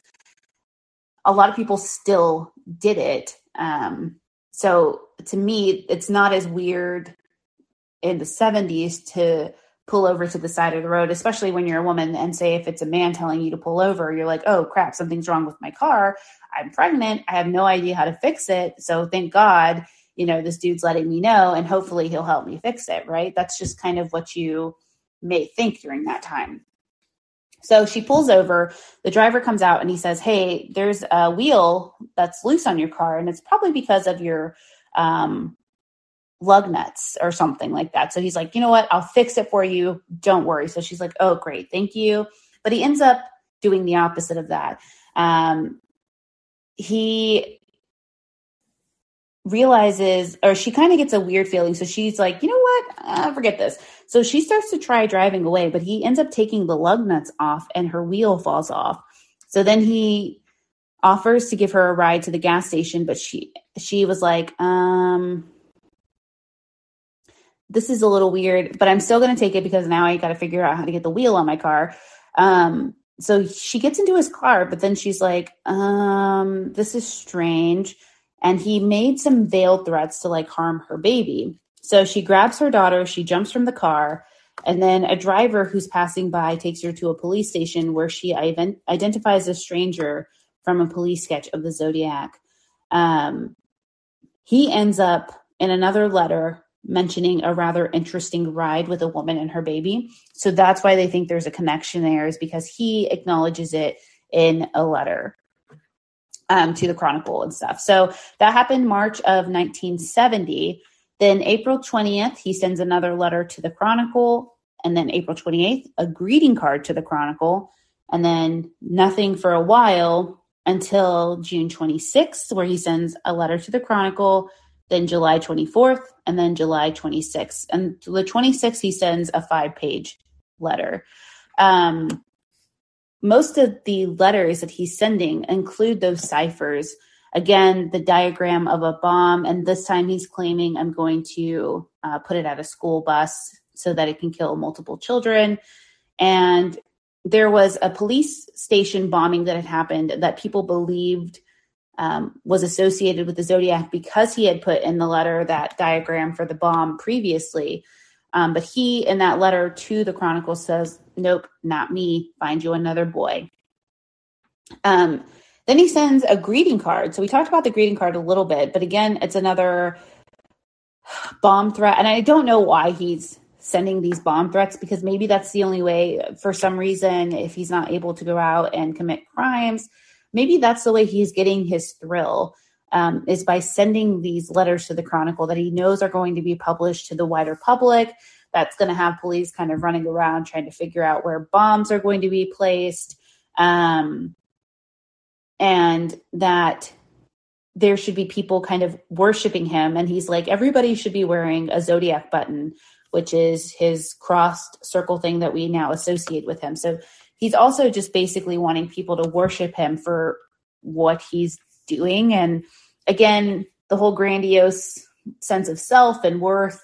a lot of people still did it. So to me, it's not as weird in the 70s to pull over to the side of the road, especially when you're a woman, and say, if it's a man telling you to pull over, you're like, oh crap, something's wrong with my car. I'm pregnant. I have no idea how to fix it. So thank God, this dude's letting me know, and hopefully he'll help me fix it. Right. That's just kind of what you may think during that time. So she pulls over, the driver comes out and he says, hey, there's a wheel that's loose on your car, and it's probably because of your, lug nuts or something like that. So he's like, you know what? I'll fix it for you. Don't worry. So she's like, oh, great. Thank you. But he ends up doing the opposite of that. He realizes, or she kind of gets a weird feeling. So she's like, you know what? Forget this. So she starts to try driving away, but he ends up taking the lug nuts off and her wheel falls off. So then he offers to give her a ride to the gas station, but she was like, this is a little weird, but I'm still going to take it because now I got to figure out how to get the wheel on my car. So she gets into his car, but then she's like, this is strange. And he made some veiled threats to like harm her baby. So she grabs her daughter, she jumps from the car, and then a driver who's passing by takes her to a police station where she identifies a stranger from a police sketch of the Zodiac. He ends up in another letter mentioning a rather interesting ride with a woman and her baby. So that's why they think there's a connection there, is because he acknowledges it in a letter to the Chronicle and stuff. So that happened March of 1970. Then April 20th, he sends another letter to the Chronicle. And then April 28th, a greeting card to the Chronicle. And then nothing for a while until June 26th, where he sends a letter to the Chronicle, then July 24th, and then July 26th. And to the 26th, he sends a 5-page letter. Most of the letters that he's sending include those ciphers. Again, the diagram of a bomb, and this time he's claiming, I'm going to put it at a school bus so that it can kill multiple children. And there was a police station bombing that had happened that people believed was associated with the Zodiac because he had put in the letter that diagram for the bomb previously. But he, in that letter to the Chronicle, says, nope, not me. Find you another boy. Then he sends a greeting card. So we talked about the greeting card a little bit, but again, it's another bomb threat. And I don't know why he's sending these bomb threats, because maybe that's the only way, for some reason, if he's not able to go out and commit crimes, maybe that's the way he's getting his thrill, is by sending these letters to the Chronicle that he knows are going to be published to the wider public. That's going to have police kind of running around trying to figure out where bombs are going to be placed. And that there should be people kind of worshiping him. And he's like, everybody should be wearing a Zodiac button, which is his crossed circle thing that we now associate with him. So he's also just basically wanting people to worship him for what he's doing. And again, the whole grandiose sense of self and worth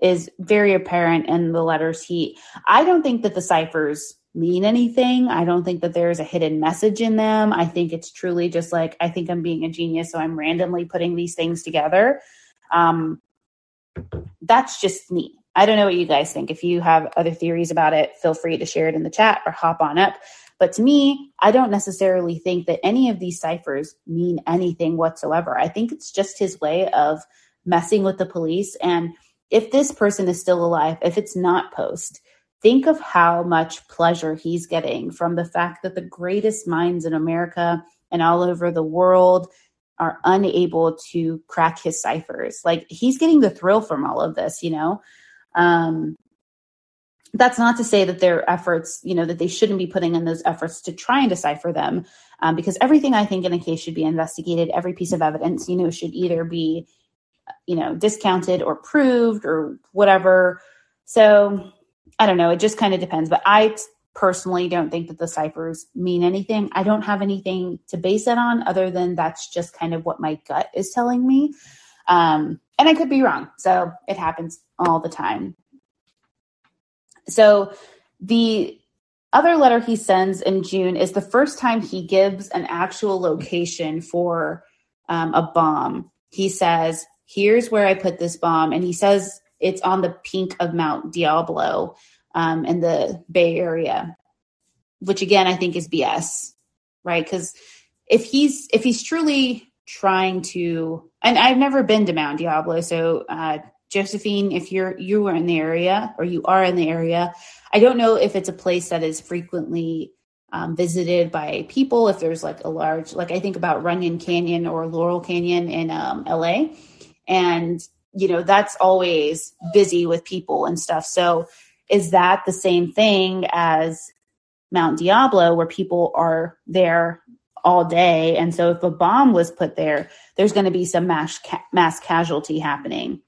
is very apparent in the letters. I don't think that the ciphers mean anything. I don't think that there's a hidden message in them. I think it's truly just like, I think I'm being a genius, so I'm randomly putting these things together. That's just me. I don't know what you guys think. If you have other theories about it, feel free to share it in the chat or hop on up. But to me, I don't necessarily think that any of these ciphers mean anything whatsoever. I think it's just his way of messing with the police. And if this person is still alive, if it's not Poste, think of how much pleasure he's getting from the fact that the greatest minds in America and all over the world are unable to crack his ciphers. Like, he's getting the thrill from all of this, you know? That's not to say that their efforts, you know, that they shouldn't be putting in those efforts to try and decipher them, because everything I think in a case should be investigated. Every piece of evidence, you know, should either be, you know, discounted or proved or whatever. So I don't know. It just kind of depends. But I personally don't think that the ciphers mean anything. I don't have anything to base it on other than that's just kind of what my gut is telling me. And I could be wrong. So it happens all the time. So the other letter he sends in June is the first time he gives an actual location for a bomb. He says, here's where I put this bomb. And he says it's on the peak of Mount Diablo in the Bay Area, which again, I think is BS, right? Because if he's truly trying to, and I've never been to Mount Diablo. So Josephine, if you were in the area or you are in the area, I don't know if it's a place that is frequently visited by people. If there's like a large, like I think about Runyon Canyon or Laurel Canyon in LA, and you know, that's always busy with people and stuff. So is that the same thing as Mount Diablo, where people are there all day? And so if a bomb was put there, there's going to be some mass casualty happening.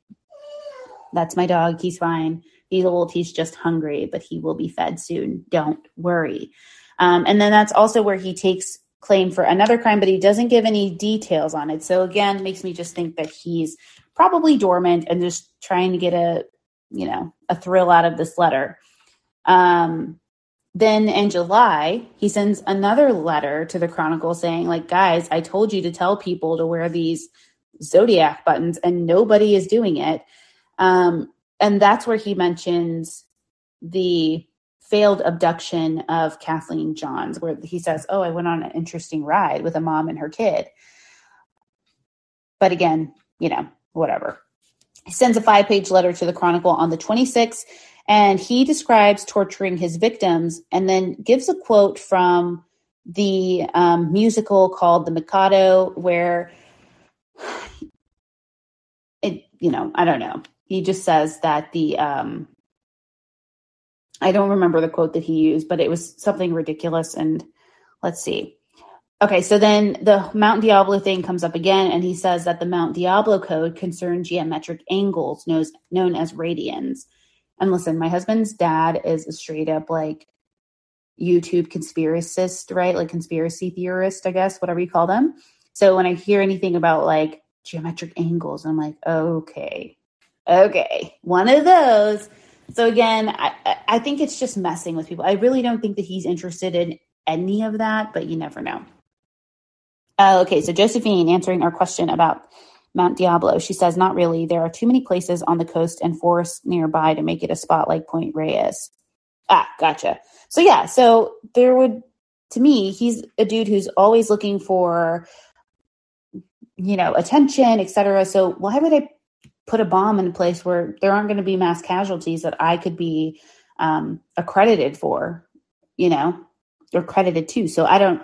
That's my dog. He's fine. He's old. He's just hungry, but he will be fed soon. Don't worry. And then that's also where he takes claim for another crime, but he doesn't give any details on it. So again, makes me just think that he's probably dormant and just trying to get a thrill out of this letter. Then in July, he sends another letter to the Chronicle saying, like, guys, I told you to tell people to wear these Zodiac buttons and nobody is doing it. And that's where he mentions the failed abduction of Kathleen Johns, where he says, oh, I went on an interesting ride with a mom and her kid. But again, you know, whatever. He sends a 5-page letter to the Chronicle on the 26th, and he describes torturing his victims and then gives a quote from the musical called The Mikado, where it, you know, I don't know. He just says that the, I don't remember the quote that he used, but it was something ridiculous. And let's see. Okay, so then the Mount Diablo thing comes up again, and he says that the Mount Diablo code concerns geometric angles known as radians. And listen, my husband's dad is a straight up like YouTube conspiracist, right? Like conspiracy theorist, I guess, whatever you call them. So when I hear anything about like geometric angles, I'm like, okay, one of those. So again, I think it's just messing with people. I really don't think that he's interested in any of that, but you never know. Okay, so Josephine, answering our question about Mount Diablo, she says, not really. There are too many places on the coast and forests nearby to make it a spot like Point Reyes. Ah, gotcha. So yeah, so there would, to me, he's a dude who's always looking for, you know, attention, etc. So why would I put a bomb in a place where there aren't going to be mass casualties that I could be accredited for, you know, or credited to? So I don't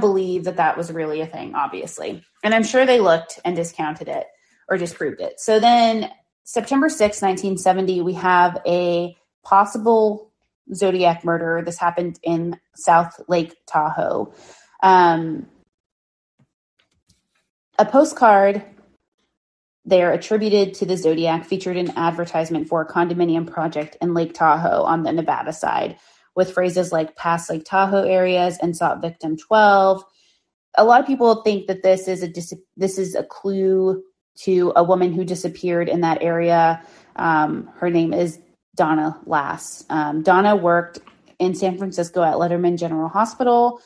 believe that that was really a thing, obviously. And I'm sure they looked and discounted it or disproved it. So then September 6, 1970, we have a possible Zodiac murder. This happened in South Lake Tahoe. A postcard there attributed to the Zodiac featured an advertisement for a condominium project in Lake Tahoe on the Nevada side, with phrases like past Lake Tahoe areas and sought victim 12. A lot of people think that this is a clue to a woman who disappeared in that area. Her name is Donna Lass. Donna worked in San Francisco at Letterman General Hospital,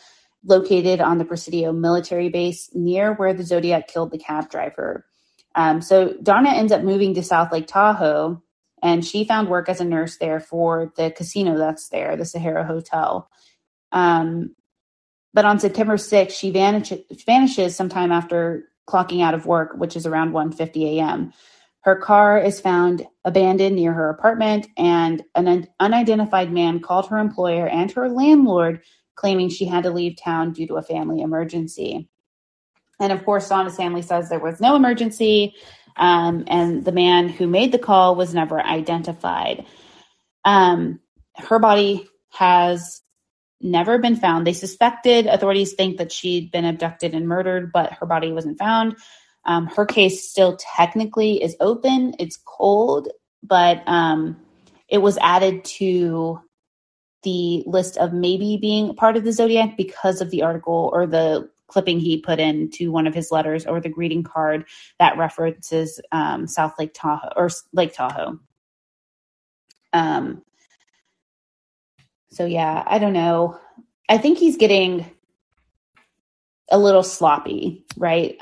located on the Presidio military base near where the Zodiac killed the cab driver. So Donna ends up moving to South Lake Tahoe, and she found work as a nurse there for the casino that's there, the Sahara Hotel. But on September 6th, she vanishes sometime after clocking out of work, which is around 1:50 a.m. Her car is found abandoned near her apartment, and an unidentified man called her employer and her landlord, claiming she had to leave town due to a family emergency. And of course, Donna's family says there was no emergency. And the man who made the call was never identified. Her body has never been found. They suspected, authorities think that she'd been abducted and murdered, but her body wasn't found. Her case still technically is open. It's cold, but it was added to the list of maybe being part of the Zodiac because of the article or the clipping he put into one of his letters or the greeting card that references South Lake Tahoe or Lake Tahoe. So yeah, I don't know. I think he's getting a little sloppy, right?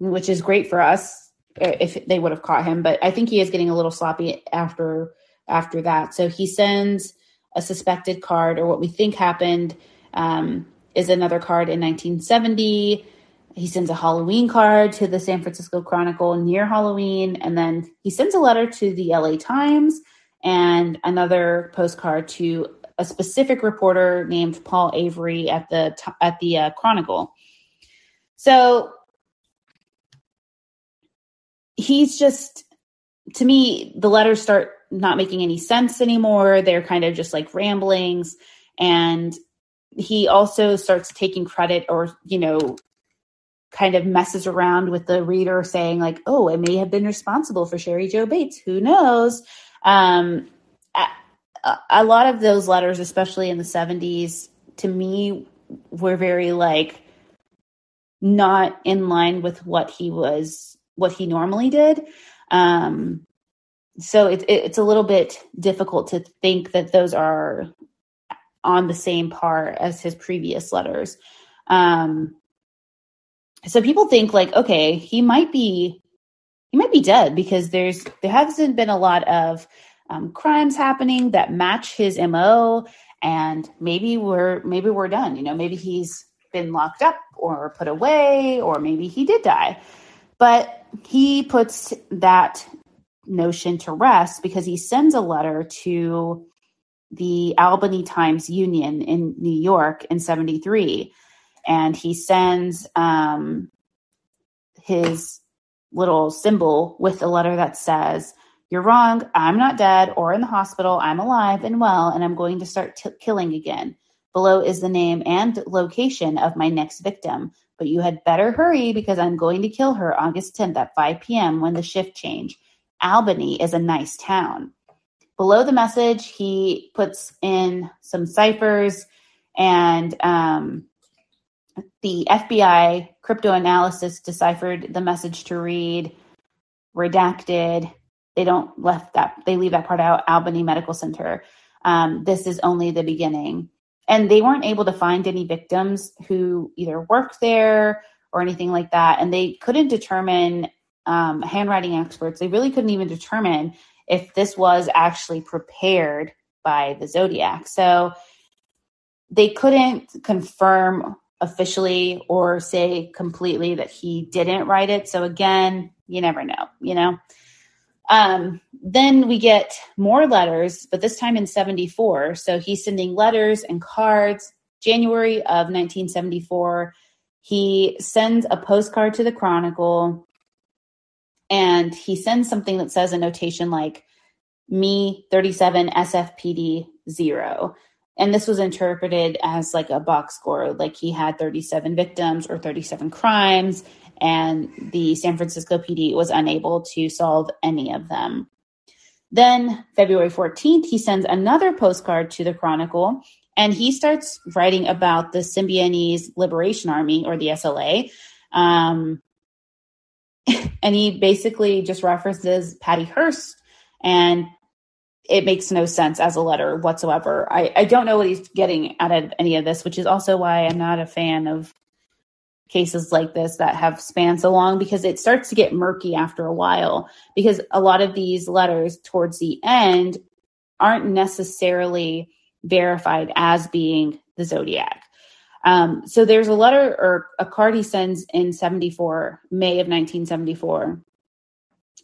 Which is great for us if they would have caught him, but I think he is getting a little sloppy after that. So he sends a suspected card, or what we think happened, is another card in 1970. He sends a Halloween card to the San Francisco Chronicle near Halloween. And then he sends a letter to the LA Times and another postcard to a specific reporter named Paul Avery at the Chronicle. So he's just, to me, the letters start not making any sense anymore. They're kind of just like ramblings, and he also starts taking credit or, you know, kind of messes around with the reader saying like, oh, I may have been responsible for Sherri Jo Bates. Who knows? A lot of those letters, especially in the 70s, to me, were very like not in line with what he normally did. So it's a little bit difficult to think that those are on the same par as his previous letters. So people think like, okay, he might be dead because there hasn't been a lot of crimes happening that match his MO, and maybe we're done. You know, maybe he's been locked up or put away, or maybe he did die. But he puts that notion to rest because he sends a letter to the Albany Times Union in New York in 73. And he sends his little symbol with a letter that says, "You're wrong. I'm not dead or in the hospital. I'm alive and well, and I'm going to start killing again. Below is the name and location of my next victim, but you had better hurry because I'm going to kill her August 10th at 5 p.m. when the shift change. Albany is a nice town." Below the message, he puts in some ciphers and the FBI cryptoanalysis deciphered the message to read redacted. They don't left that. They leave that part out. Albany Medical Center. This is only the beginning. And they weren't able to find any victims who either worked there or anything like that. And they couldn't determine handwriting experts. They really couldn't even determine if this was actually prepared by the Zodiac. So they couldn't confirm officially or say completely that he didn't write it. So again, you never know, you know. Then we get more letters, but this time in 74. So he's sending letters and cards. January of 1974, he sends a postcard to the Chronicle, and he sends something that says a notation like "Me 37 SFPD 0." And this was interpreted as like a box score, like he had 37 victims or 37 crimes, and the San Francisco PD was unable to solve any of them. Then February 14th, he sends another postcard to the Chronicle, and he starts writing about the Symbionese Liberation Army, or the SLA. And he basically just references Patty Hearst, and it makes no sense as a letter whatsoever. I don't know what he's getting out of any of this, which is also why I'm not a fan of cases like this that have spanned so long, because it starts to get murky after a while, because a lot of these letters towards the end aren't necessarily verified as being the Zodiac. So there's a letter or a card he sends in May of 1974.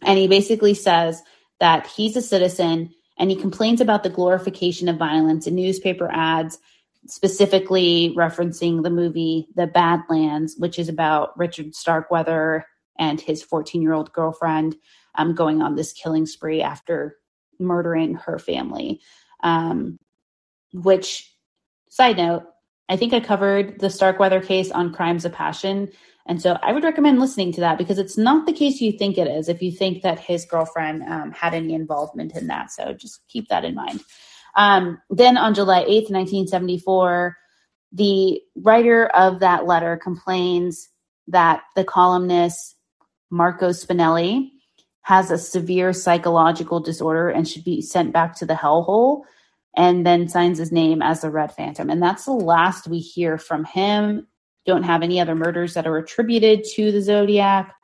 And he basically says that he's a citizen, and he complains about the glorification of violence in newspaper ads, specifically referencing the movie The Badlands, which is about Richard Starkweather and his 14-year-old girlfriend going on this killing spree after murdering her family. Which, side note, I think I covered the Starkweather case on Crimes of Passion, and so I would recommend listening to that, because it's not the case you think it is if you think that his girlfriend had any involvement in that. So just keep that in mind. Then on July 8th, 1974, the writer of that letter complains that the columnist Marco Spinelli has a severe psychological disorder and should be sent back to the hellhole, and then signs his name as the Red Phantom. And that's the last we hear from him. Don't have any other murders that are attributed to the Zodiac.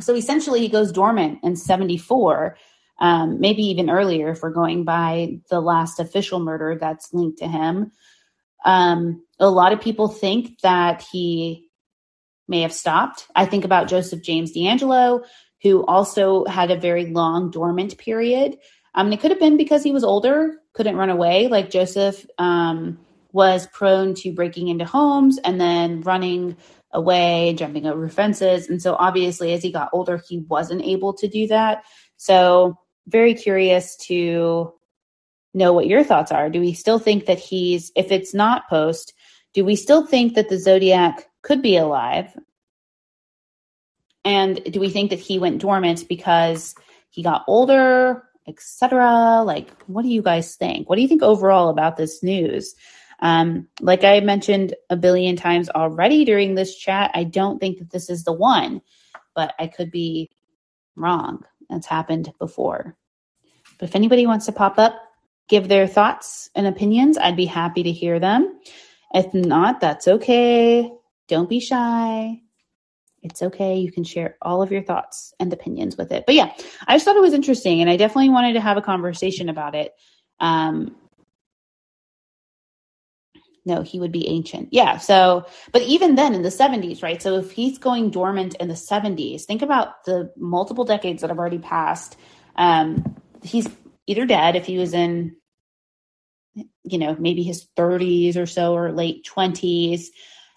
So essentially he goes dormant in 74, maybe even earlier if we're going by the last official murder that's linked to him. A lot of people think that he may have stopped. I think about Joseph James D'Angelo, who also had a very long dormant period. It could have been because he was older, couldn't run away. Like Joseph, was prone to breaking into homes and then running away, jumping over fences. And so obviously as he got older, he wasn't able to do that. So very curious to know what your thoughts are. Do we still think that if it's not Poste, do we still think that the Zodiac could be alive? And do we think that he went dormant because he got older, etc.? Like, what do you guys think? What do you think overall about this news? Like I mentioned a billion times already during this chat, I don't think that this is the one, but I could be wrong. That's happened before. But if anybody wants to pop up, give their thoughts and opinions, I'd be happy to hear them. If not, that's okay. Don't be shy. It's okay. You can share all of your thoughts and opinions with it. But yeah, I just thought it was interesting, and I definitely wanted to have a conversation about it. No, he would be ancient. Yeah. So, but even then in the 70s, right? So if he's going dormant in the 70s, think about the multiple decades that have already passed. He's either dead if he was in, you know, maybe his 30s or so, or late 20s.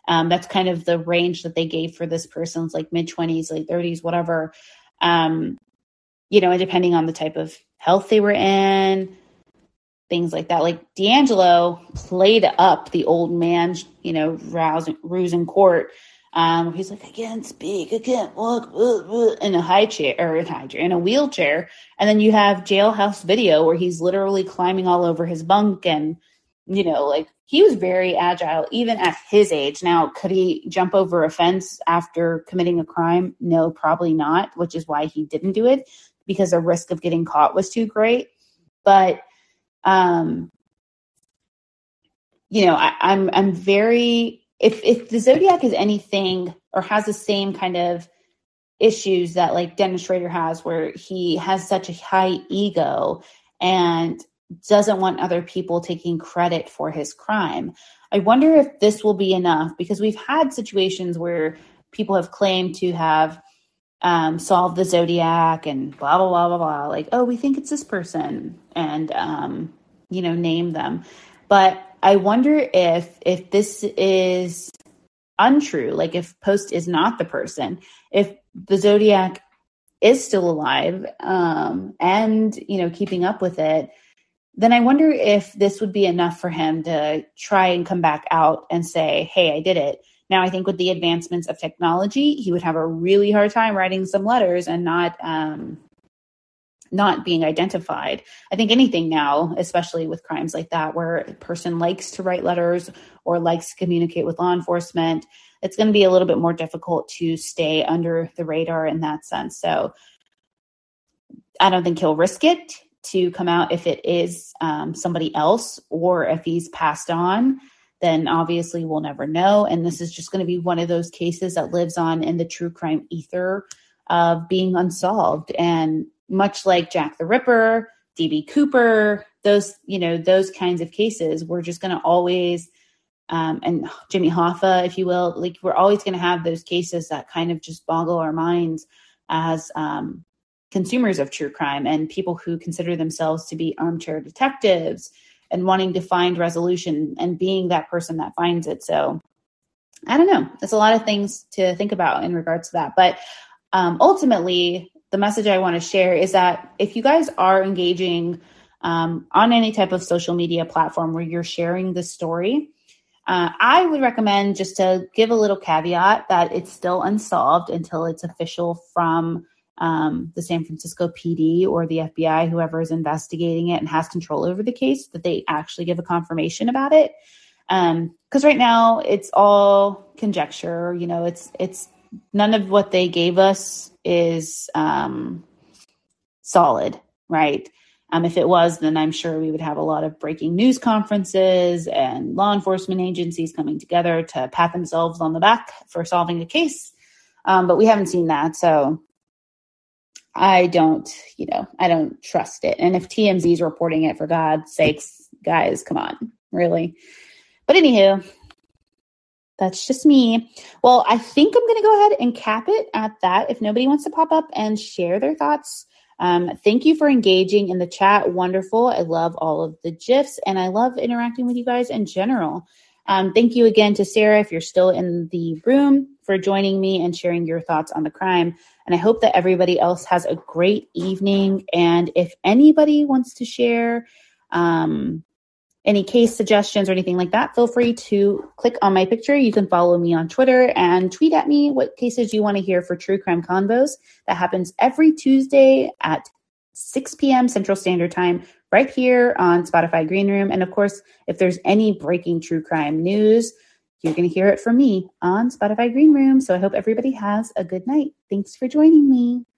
That's kind of the range that they gave for this person's like mid 20s, late 30s, whatever. You know, and depending on the type of health they were in, things like that. Like D'Angelo played up the old man, you know, ruse in court. He's like, I can't speak, I can't walk, in a high chair, or in a wheelchair. And then you have jailhouse video where he's literally climbing all over his bunk, and, you know, like he was very agile even at his age. Now, could he jump over a fence after committing a crime? No, probably not, which is why he didn't do it, because the risk of getting caught was too great. But, you know, I'm very... If the Zodiac is anything, or has the same kind of issues that like Dennis Schrader has, where he has such a high ego and doesn't want other people taking credit for his crime, I wonder if this will be enough, because we've had situations where people have claimed to have solved the Zodiac and blah, blah, blah, blah, blah. Like, oh, we think it's this person, and, you know, name them. But I wonder if this is untrue, like if Poste is not the person, if the Zodiac is still alive, and, you know, keeping up with it, then I wonder if this would be enough for him to try and come back out and say, hey, I did it. Now, I think with the advancements of technology, he would have a really hard time writing some letters and not being identified. I think anything now, especially with crimes like that, where a person likes to write letters or likes to communicate with law enforcement, it's going to be a little bit more difficult to stay under the radar in that sense. So I don't think he'll risk it to come out if it is somebody else, or if he's passed on, then obviously we'll never know. And this is just going to be one of those cases that lives on in the true crime ether of being unsolved. And much like Jack the Ripper, D.B. Cooper, those, you know, those kinds of cases, we're just going to always, and Jimmy Hoffa, if you will, like we're always going to have those cases that kind of just boggle our minds as consumers of true crime, and people who consider themselves to be armchair detectives and wanting to find resolution and being that person that finds it. So I don't know. There's a lot of things to think about in regards to that. But ultimately, the message I want to share is that if you guys are engaging on any type of social media platform where you're sharing this story, I would recommend just to give a little caveat that it's still unsolved until it's official from the San Francisco PD or the FBI, whoever is investigating it and has control over the case, that they actually give a confirmation about it. Because right now it's all conjecture. You know, it's none of what they gave us is solid, right? If it was, then I'm sure we would have a lot of breaking news conferences and law enforcement agencies coming together to pat themselves on the back for solving a case. But we haven't seen that. So I don't trust it. And if TMZ is reporting it, for God's sakes, guys, come on, really. But anywho, that's just me. Well, I think I'm going to go ahead and cap it at that. If nobody wants to pop up and share their thoughts, thank you for engaging in the chat. Wonderful. I love all of the GIFs, and I love interacting with you guys in general. Thank you again to Sarah, if you're still in the room, for joining me and sharing your thoughts on the crime. And I hope that everybody else has a great evening. And if anybody wants to share, any case suggestions or anything like that, feel free to click on my picture. You can follow me on Twitter and tweet at me what cases you want to hear for True Crime Convos. That happens every Tuesday at 6 p.m. Central Standard Time right here on Spotify Green Room. And of course, if there's any breaking true crime news, you're going to hear it from me on Spotify Green Room. So I hope everybody has a good night. Thanks for joining me.